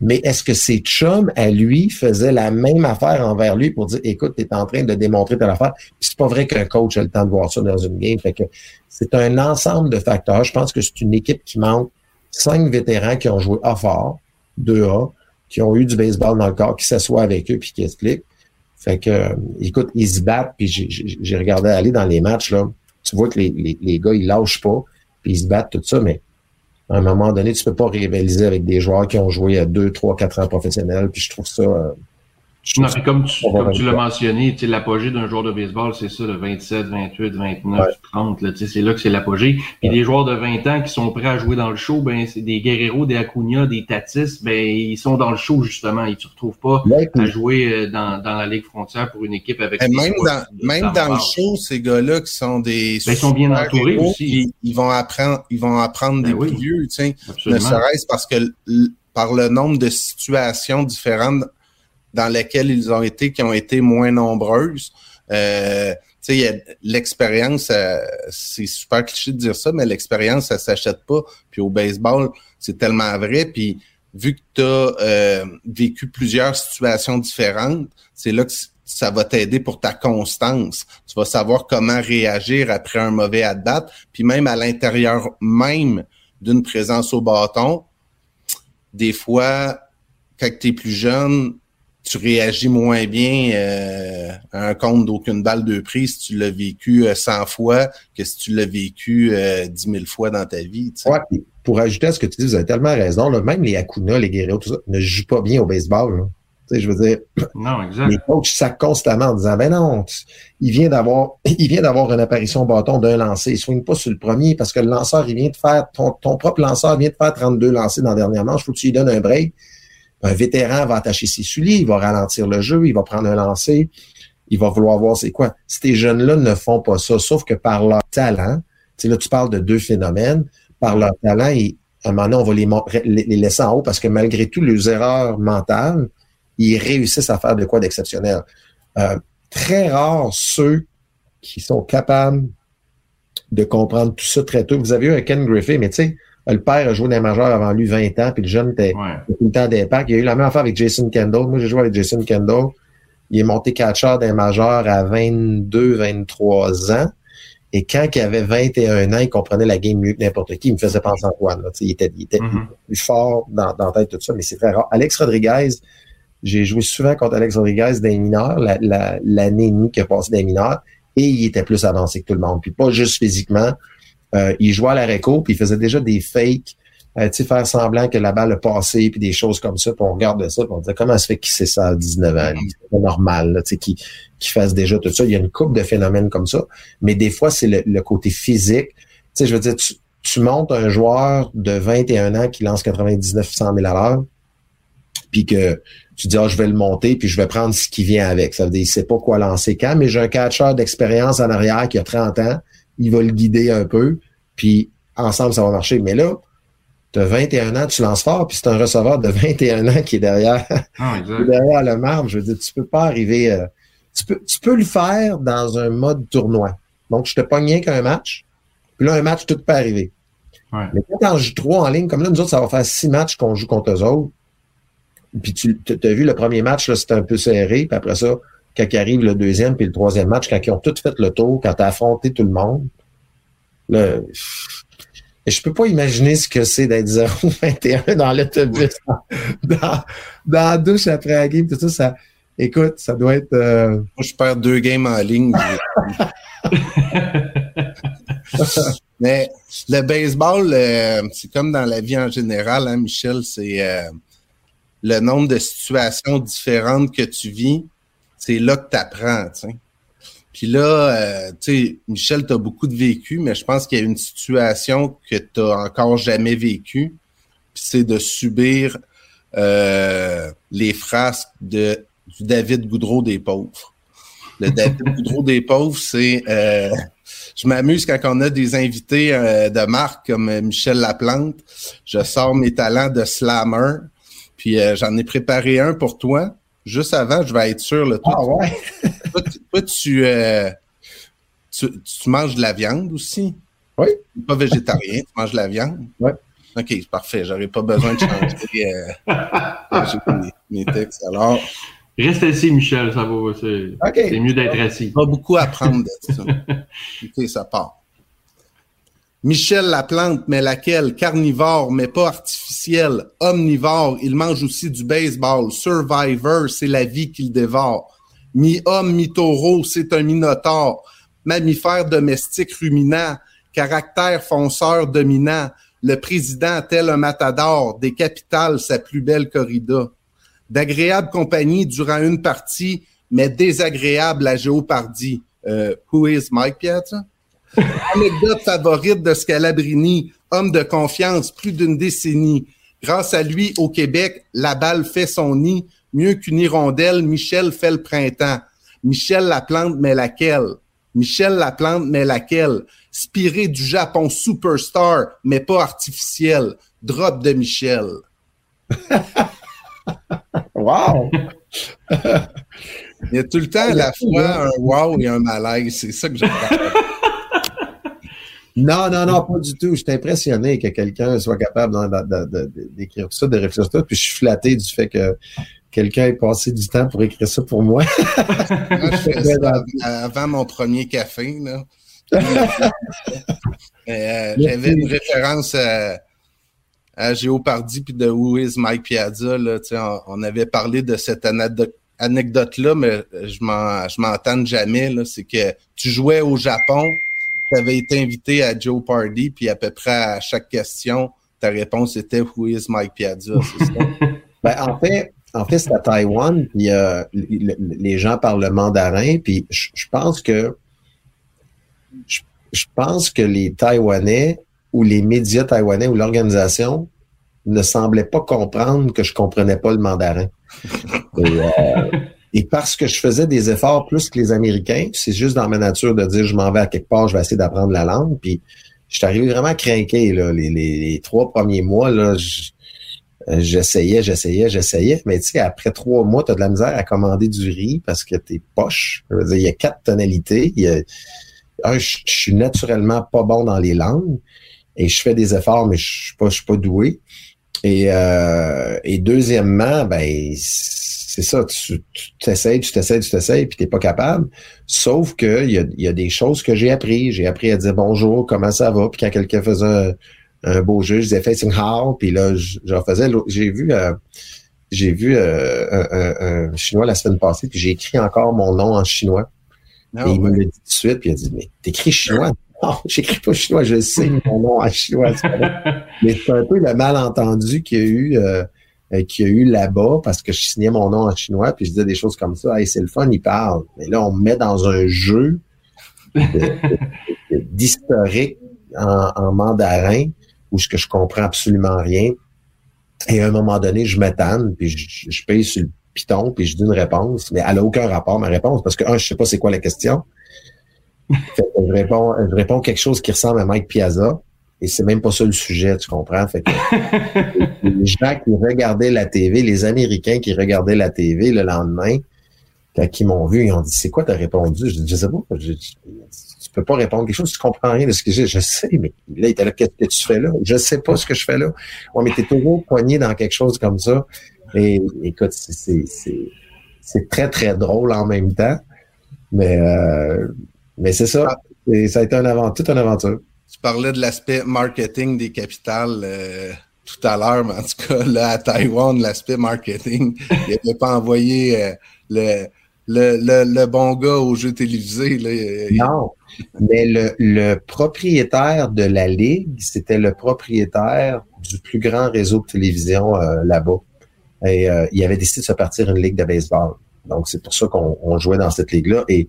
Mais est-ce que ses chums, à lui, faisaient la même affaire envers lui pour dire, écoute, t'es en train de démontrer ta affaire? Puis c'est pas vrai qu'un coach a le temps de voir ça dans une game. Fait que c'est un ensemble de facteurs. Je pense que c'est une équipe qui manque cinq vétérans qui ont joué A fort, deux A, qui ont eu du baseball dans le corps, qui s'assoient avec eux puis qui expliquent. Fait que, euh, écoute, ils se battent. Puis j'ai, j'ai regardé aller dans les matchs, là. Tu vois que les, les, les gars, ils lâchent pas. Puis ils se battent, tout ça, mais à un moment donné, tu peux pas rivaliser avec des joueurs qui ont joué à deux, trois, quatre ans professionnels, puis je trouve ça... Je trouve non, ça comme tu, comme tu l'as mentionné, l'apogée d'un joueur de baseball, c'est ça, le vingt-sept, vingt-huit, vingt-neuf, ouais. trente, là, c'est là que c'est l'apogée. Puis ouais. des joueurs de vingt ans qui sont prêts à jouer dans le show, ben c'est des Guerrero, des Acuna, des Tatis, ben ils sont dans le show, justement, ils ne se retrouvent pas ouais, à jouer dans, dans la Ligue frontière pour une équipe avec... Des même dans, de, même dans le show, ces gars-là qui sont des... Ben, ils sont bien entourés héros, aussi. Ils, ils vont apprendre, ils vont apprendre ben des oui. plus vieux, tu sais, ne serait-ce parce que par le nombre de situations différentes dans lesquelles ils ont été, qui ont été moins nombreuses. Euh, tu sais, l'expérience, ça, c'est super cliché de dire ça, mais l'expérience, ça s'achète pas. Puis au baseball, c'est tellement vrai. Puis vu que tu as euh, vécu plusieurs situations différentes, c'est là que ça va t'aider pour ta constance. Tu vas savoir comment réagir après un mauvais at-bat. Puis même à l'intérieur même d'une présence au bâton, des fois, quand tu es plus jeune, tu réagis moins bien euh, à un compte d'aucune balle de prix si tu l'as vécu cent fois que si tu l'as vécu euh, dix mille fois dans ta vie. Tu sais. Ouais, pour ajouter à ce que tu dis, vous avez tellement raison. Là, même les Acuna, les Guerrero, tout ça, ne jouent pas bien au baseball. Là. Tu sais, je veux dire, non, exact. Les coachs sacent constamment en disant « Ben non, tu, il vient d'avoir il vient d'avoir une apparition au bâton d'un lancer. Il ne swing pas sur le premier parce que le lanceur, il vient de faire, ton, ton propre lanceur vient de faire trente-deux lancers dans la dernière manche. Il faut que tu lui donnes un break. » Un vétéran va attacher ses souliers, il va ralentir le jeu, il va prendre un lancer, il va vouloir voir c'est quoi. Ces jeunes-là ne font pas ça, sauf que par leur talent, tu sais, là, tu parles de deux phénomènes, par leur talent, et à un moment donné, on va les, mon- les laisser en haut parce que malgré toutes leurs erreurs mentales, ils réussissent à faire de quoi d'exceptionnel. Euh, très rares ceux qui sont capables de comprendre tout ça très tôt. Vous avez eu un Ken Griffey, mais tu sais, le père a joué dans les majeurs avant lui vingt ans, puis le jeune était ouais. tout le temps des packs. Il y a eu la même affaire avec Jason Kendall. Moi, j'ai joué avec Jason Kendall. Il est monté catcheur dans les majeurs à vingt-deux, vingt-trois ans. Et quand il avait vingt et un ans, il comprenait la game mieux que n'importe qui. Il me faisait penser à Antoine. Là. Il était, il était mm-hmm. plus fort dans, dans la tête, tout ça, mais c'est très rare. Alex Rodriguez, j'ai joué souvent contre Alex Rodriguez dans les mineurs, la, la, l'année et demie qu'il a passé dans les mineurs, et il était plus avancé que tout le monde. Puis pas juste physiquement. Euh, il jouait à la réco, puis il faisait déjà des fakes, euh, tu sais, faire semblant que la balle a passé, puis des choses comme ça, puis on regarde ça, puis on disait, comment se fait qu'il sait ça à dix-neuf ans? C'est pas normal, là, tu sais, qu'il, qu'il fasse déjà tout ça. Il y a une couple de phénomènes comme ça, mais des fois, c'est le, le côté physique. Tu sais, je veux dire, tu, tu montes un joueur de vingt et un ans qui lance quatre-vingt-dix-neuf, cent mille à l'heure, puis que tu dis, ah, je vais le monter, puis je vais prendre ce qui vient avec. Ça veut dire, il sait pas quoi lancer quand, mais j'ai un catcheur d'expérience en arrière qui a trente ans, il va le guider un peu, puis ensemble, ça va marcher. Mais là, tu as vingt et un ans, tu lances fort, puis c'est un receveur de vingt et un ans qui est derrière, ah, qui est derrière le marbre. Je veux dire, tu peux pas arriver... Euh, tu, peux, tu peux le faire dans un mode tournoi. Donc, je te pogne rien qu'un match, puis là, un match, tout peut arriver. Ouais. Mais quand t'en joues trois en ligne, comme là, nous autres, ça va faire six matchs qu'on joue contre eux autres, puis tu as vu le premier match, là, c'était un peu serré, puis après ça... Quand arrive le deuxième puis le troisième match, quand ils ont tout fait le tour, quand tu as affronté tout le monde, là, je peux pas imaginer ce que c'est d'être zéro vingt et un dans l'autobus, dans, dans la douche après la game, tout ça. ça écoute, ça doit être... Euh... Moi, je perds deux games en ligne. Mais le baseball, euh, c'est comme dans la vie en général, hein, Michel, c'est euh, le nombre de situations différentes que tu vis, c'est là que tu apprends, tu sais. Puis là, euh, tu sais, Michel, tu as beaucoup de vécu, mais je pense qu'il y a une situation que tu n'as encore jamais vécue, puis c'est de subir euh, les frasques de, du David Goudreau des pauvres. Le David Goudreau des pauvres, c'est... Euh, je m'amuse quand on a des invités euh, de marque comme Michel Laplante. Je sors mes talents de slammer, puis euh, j'en ai préparé un pour toi. Juste avant, je vais être sûr. Là, toi, ah ouais? toi, tu, toi tu, euh, tu, tu manges de la viande aussi? Oui. Tu n'es pas végétarien, tu manges de la viande? Oui. OK, c'est parfait. J'aurais pas besoin de changer euh, mes, mes textes. Alors, reste assis, Michel, ça va. C'est, okay. C'est mieux d'être assis. Pas beaucoup à apprendre de ça. OK, ça part. Michel Laplante, mais laquelle? Carnivore, mais pas artificielle. Omnivore, il mange aussi du baseball. Survivor, c'est la vie qu'il dévore. Mi-homme, mi-taureau, c'est un minotaure. Mammifère domestique ruminant. Caractère fonceur dominant. Le président tel un matador. Des capitales, sa plus belle corrida. D'agréable compagnie durant une partie, mais désagréable à géopardie. Euh, who is Mike Piazza? Anecdote favorite de Scalabrini, homme de confiance plus d'une décennie. Grâce à lui, au Québec, la balle fait son nid. Mieux qu'une hirondelle, Michel fait le printemps. Michel Laplante, mais laquelle? Michel Laplante, mais laquelle? Spiré du Japon superstar, mais pas artificiel. Drop de Michel. Wow! Il y a tout le temps à la fois un wow et un malaise. C'est ça que j'aime. Non, non, non, pas du tout. Je suis impressionné que quelqu'un soit capable de, de, de, de, d'écrire tout ça, de réfléchir tout ça. Puis je suis flatté du fait que quelqu'un ait passé du temps pour écrire ça pour moi. Moi je faisais avant mon premier café, là. Mais, euh, j'avais une référence à, à Géopardy puis de Who is Mike Piazza. Là, on, on avait parlé de cette anado- anecdote-là, mais je m'en, je m'en tente jamais. Là, c'est que tu jouais au Japon. Tu avais été invité à Jeopardy, puis à peu près à chaque question, ta réponse était « Who is Mike Piazza? » C'est ça? Ben, en fait, en fait, c'est à Taïwan, puis euh, les gens parlent le mandarin, puis je, je pense que je, je pense que les Taïwanais ou les médias taïwanais ou l'organisation ne semblaient pas comprendre que je comprenais pas le mandarin. Et, euh, Et parce que je faisais des efforts plus que les Américains, c'est juste dans ma nature de dire je m'en vais à quelque part, je vais essayer d'apprendre la langue. Puis je suis arrivé vraiment crinqué, là, les, les, les trois premiers mois, là, je, j'essayais, j'essayais, j'essayais. Mais tu sais, après trois mois, tu as de la misère à commander du riz parce que t'es poche. Je veux dire, il y a quatre tonalités. Il y a, un, je, je suis naturellement pas bon dans les langues et je fais des efforts, mais je suis pas, je suis pas doué. Et, euh, et deuxièmement, ben c'est ça, tu, tu t'essayes, tu t'essayes, tu t'essayes, puis t'es pas capable. Sauf que il y a, y a des choses que j'ai appris. J'ai appris à dire bonjour, comment ça va. Puis quand quelqu'un faisait un, un beau jeu, je disais facing how. Puis là, j'en faisais. J'ai vu, euh, j'ai vu euh, un, un, un chinois la semaine passée. Puis j'ai écrit encore mon nom en chinois. Oh, et ouais. Il me l'a dit tout de suite. Puis il a dit mais t'écris chinois? Non, j'écris pas chinois. Je sais mon nom en chinois. Mais c'est un peu le malentendu qu'il y a eu. Euh, qu'il y a eu là-bas, parce que je signais mon nom en chinois, puis je disais des choses comme ça. « Hey, c'est le fun, il parle. » Mais là, on me met dans un jeu de, de, de, d'historique en, en mandarin, où je, que je comprends absolument rien. Et à un moment donné, je m'étonne, puis je, je paye sur le piton, puis je dis une réponse, mais elle n'a aucun rapport, ma réponse, parce que, un, je sais pas c'est quoi la question. Fait que je réponds, je réponds quelque chose qui ressemble à Mike Piazza. Et c'est même pas ça le sujet, tu comprends? Fait que les gens qui regardaient la T V, les Américains qui regardaient la T V le lendemain, quand ils m'ont vu, ils ont dit « C'est quoi, t'as répondu? » Je dis « Je sais pas, je, tu peux pas répondre quelque chose, tu comprends rien de ce que j'ai. » Je sais, mais là, il était là, qu'est-ce que tu fais là? Je sais pas ce que je fais là. On m'était toujours poigné dans quelque chose comme ça. Et écoute, c'est, c'est, c'est, c'est très, très drôle en même temps. Mais, euh, mais c'est ça. Et ça a été un avant, toute une aventure. Tu parlais de l'aspect marketing des capitales euh, tout à l'heure, mais en tout cas, là, à Taïwan, l'aspect marketing, il n'avait pas envoyé euh, le, le, le, le bon gars au jeu télévisé. Là, il... Non, mais le, le propriétaire de la Ligue, c'était le propriétaire du plus grand réseau de télévision euh, là-bas. Et euh, il avait décidé de se partir une ligue de baseball. Donc, c'est pour ça qu'on on jouait dans cette ligue-là. Et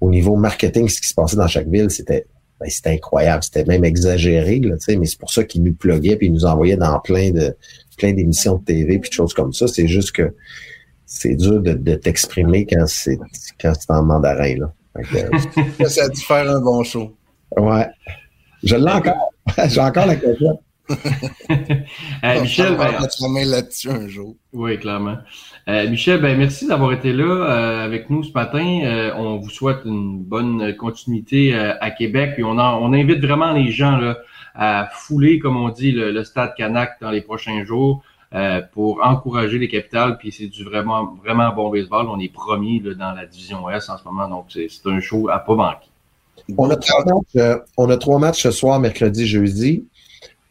au niveau marketing, ce qui se passait dans chaque ville, c'était, ben, c'était incroyable. C'était même exagéré, là, tu sais, mais c'est pour ça qu'ils nous pluguaient puis ils nous envoyaient dans plein de plein d'émissions de T V puis de choses comme ça. C'est juste que c'est dur de, de t'exprimer quand c'est quand c'est en mandarin, là. Donc, euh, ça a dû faire un bon show. Ouais. Je l'ai encore. J'ai encore la cachette. euh, Michel, ben, là-dessus un jour. Oui, clairement. Euh, Michel, ben merci d'avoir été là euh, avec nous ce matin. Euh, on vous souhaite une bonne continuité euh, à Québec. Puis on, en, on invite vraiment les gens là, à fouler, comme on dit, le, le Stade Canac dans les prochains jours euh, pour encourager les Capitales. Puis c'est du vraiment, vraiment bon baseball. On est premier là, dans la division S en ce moment, donc c'est, c'est un show à pas manquer. On a trois matchs, euh, on a trois matchs ce soir, mercredi, jeudi.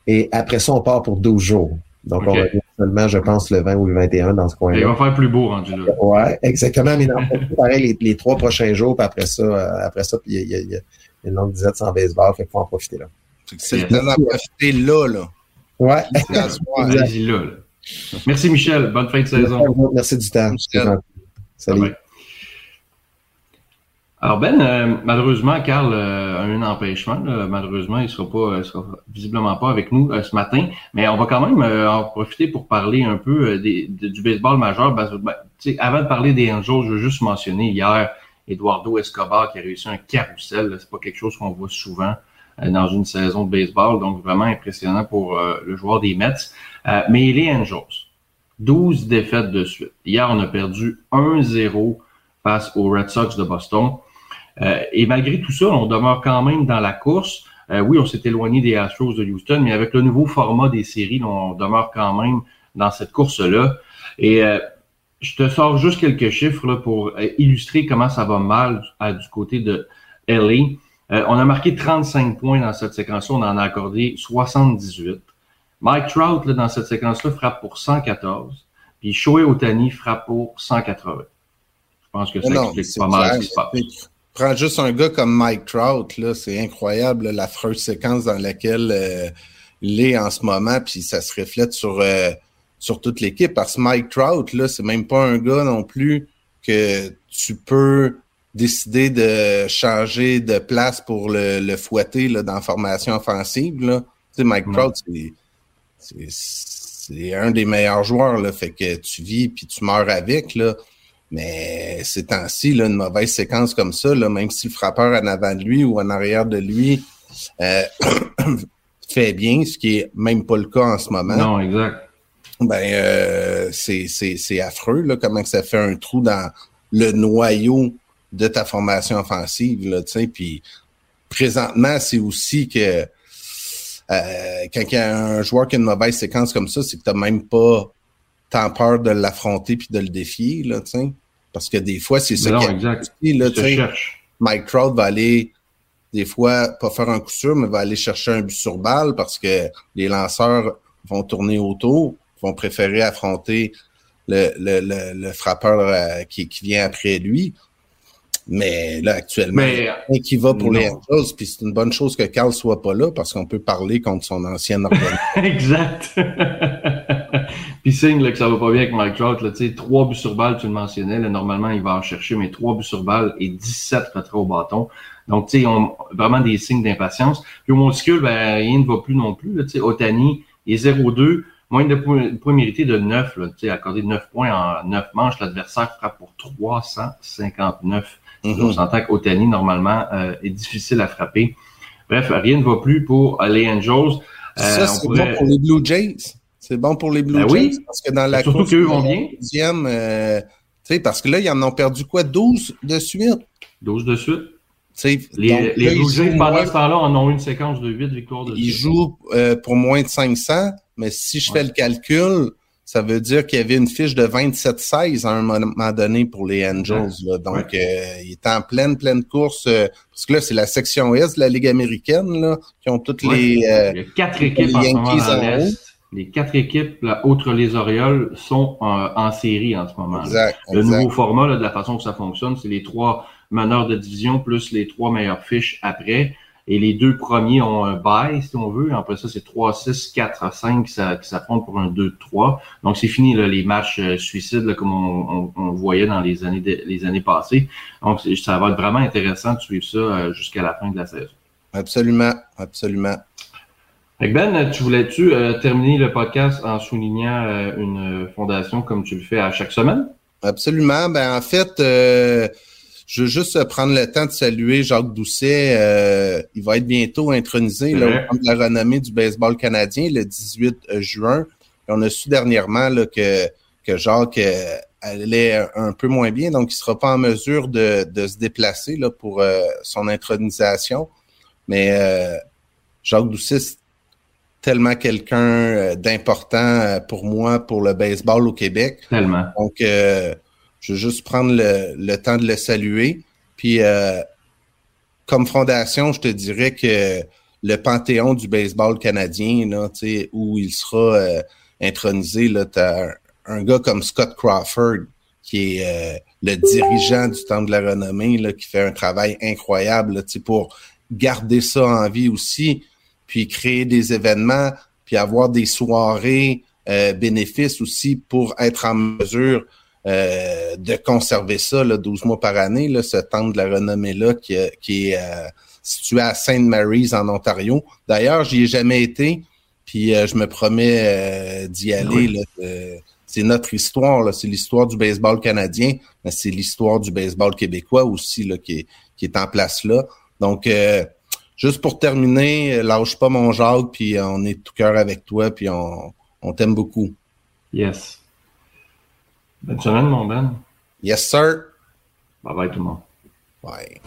Et après ça, on part pour douze jours. Donc, okay. On revient seulement, je pense, le vingt ou le vingt et un dans ce coin-là. Et il va faire plus beau rendu là. Ouais, exactement. Mais non, pareil, les, les trois prochains jours, puis après ça, après ça, puis il y a, il y a une longue disette sans baseball, fait qu'il faut en profiter là. C'est le temps d'en profiter là, là. Ouais. C'est à soir, là. Là, là. Merci, Michel. Bonne fin de saison. Merci du temps. Michel. Salut. Bye-bye. Alors Ben, euh, malheureusement, Carl euh, a un empêchement. Là. Malheureusement, il sera pas, il sera visiblement pas avec nous euh, ce matin. Mais on va quand même euh, en profiter pour parler un peu euh, des, de, du baseball majeur. Ben, ben, avant de parler des Angels, je veux juste mentionner hier Eduardo Escobar qui a réussi un carrousel. Là. C'est pas quelque chose qu'on voit souvent euh, dans une saison de baseball. Donc vraiment impressionnant pour euh, le joueur des Mets. Euh, mais les Angels, douze défaites de suite. Hier, on a perdu un zéro face aux Red Sox de Boston. Euh, et malgré tout ça, on demeure quand même dans la course. Euh, oui, on s'est éloigné des Astros de Houston, mais avec le nouveau format des séries, on demeure quand même dans cette course-là. Et euh, je te sors juste quelques chiffres là, pour illustrer comment ça va mal à, du côté de L A. Euh, on a marqué trente-cinq points dans cette séquence-là, on en a accordé soixante-dix-huit. Mike Trout, là, dans cette séquence-là, frappe pour cent quatorze. Puis Shohei Otani frappe pour cent quatre-vingts. Je pense que ça non, explique pas mal ce qui se passe. Prends juste un gars comme Mike Trout, là, c'est incroyable là, la affreuse séquence dans laquelle euh, il est en ce moment, puis ça se reflète sur, euh, sur toute l'équipe. Parce que Mike Trout, là, c'est même pas un gars non plus que tu peux décider de changer de place pour le, le fouetter là, dans la formation offensive. Là. Tu sais, Mike mmh. Trout, c'est, c'est, c'est un des meilleurs joueurs. Là, fait que tu vis puis tu meurs avec, là. Mais ces temps-ci, là, une mauvaise séquence comme ça, là, même si le frappeur en avant de lui ou en arrière de lui euh, fait bien, ce qui n'est même pas le cas en ce moment. Non, exact. Ben, euh, c'est, c'est, c'est affreux, là, comment ça fait un trou dans le noyau de ta formation offensive, là, tu sais. Puis présentement, c'est aussi que euh, quand il y a un joueur qui a une mauvaise séquence comme ça, c'est que tu n'as même pas tant peur de l'affronter puis de le défier, là, tu sais. Parce que des fois, c'est ça non, qui est là, tu sais, Mike Trout va aller, des fois, pas faire un coup sûr, mais va aller chercher un but sur balle parce que les lanceurs vont tourner autour, vont préférer affronter le, le, le, le frappeur qui, qui vient après lui. Mais là, actuellement, mais, il y a qui va pour non. les choses, puis c'est une bonne chose que Carl soit pas là parce qu'on peut parler contre son ancienne organisation. Exact. Puis signe là, que ça va pas bien avec Mike Trout. Là, tu sais, trois buts sur balle, tu le mentionnais. Là, normalement, il va en chercher, mais trois buts sur balle et dix-sept retraits au bâton. Donc, tu sais, on vraiment des signes d'impatience. Puis au monticule, ben, rien ne va plus non plus. Là, tu sais, Otani est zéro deux. Moyenne de points mérités de neuf, là, tu sais, accordé neuf points en neuf manches, l'adversaire frappe pour trois cent cinquante-neuf. Mm-hmm. On s'entend qu'Otani, normalement, euh, est difficile à frapper. Bref, rien ne va plus pour les Angels. Euh, ça, c'est pourrait... bon pour les Blue Jays. C'est bon pour les Blue ben Jays. Oui. Parce que dans la course, qu'eux vont bien. Deuxième, euh, tu sais, parce que là, ils en ont perdu quoi? douze de suite? douze de suite. T'sais, les donc, les là, Blue Jays, pendant moins... ce temps-là, en ont une séquence de huit victoires de suite. Ils jouent euh, pour moins de cinq cents, mais si je ouais. fais le calcul, ça veut dire qu'il y avait une fiche de vingt-sept seize à un moment donné pour les Angels. Là. Donc, ouais. euh, ils étaient en pleine, pleine course. Euh, parce que là, c'est la section Est de la Ligue américaine là, qui ont toutes ouais. les... Euh, il y a quatre équipes en ce moment dans l'Est. Les quatre équipes, là, outre les Orioles, sont en, en série en ce moment. Exact, le exact. nouveau format, là, de la façon que ça fonctionne, c'est les trois meneurs de division plus les trois meilleures fiches après. Et les deux premiers ont un bye, si on veut. Après ça, c'est trois six, quatre cinq qui s'affrontent pour un deux trois. Donc, c'est fini, là, les matchs euh, suicides, là, comme on, on, on voyait dans les années, de, les années passées. Donc, ça va être vraiment intéressant de suivre ça euh, jusqu'à la fin de la saison. Absolument, absolument. Ben, tu voulais-tu euh, terminer le podcast en soulignant euh, une fondation comme tu le fais à chaque semaine? Absolument. Ben, en fait... Euh... Je veux juste prendre le temps de saluer Jacques Doucet. Euh, il va être bientôt intronisé là, au Temple de la Renommée du baseball canadien le dix-huit juin. Et on a su dernièrement là, que, que Jacques euh, allait un peu moins bien, donc il ne sera pas en mesure de, de se déplacer là, pour euh, son intronisation. Mais euh, Jacques Doucet, c'est tellement quelqu'un d'important pour moi, pour le baseball au Québec. Tellement. Donc, euh, je veux juste prendre le, le temps de le saluer. Puis, euh, comme fondation, je te dirais que le panthéon du baseball canadien, là, où il sera euh, intronisé, tu as un, un gars comme Scott Crawford, qui est euh, le dirigeant du Temple de la Renommée, là, qui fait un travail incroyable là, pour garder ça en vie aussi, puis créer des événements, puis avoir des soirées euh, bénéfices aussi pour être en mesure... Euh, de conserver ça là, douze mois par année, là, ce temple de la renommée-là qui, qui est euh, situé à Saint Mary's en Ontario. D'ailleurs, j'y ai jamais été, puis euh, je me promets euh, d'y aller. Oui. Là, euh, c'est notre histoire, là, c'est l'histoire du baseball canadien, mais c'est l'histoire du baseball québécois aussi là, qui, est, qui est en place là. Donc, euh, juste pour terminer, lâche pas mon Jacques, puis on est de tout cœur avec toi, puis on, on t'aime beaucoup. Yes. Bonne semaine, mon Ben. Yes, sir. Bye bye, tout le monde. Bye.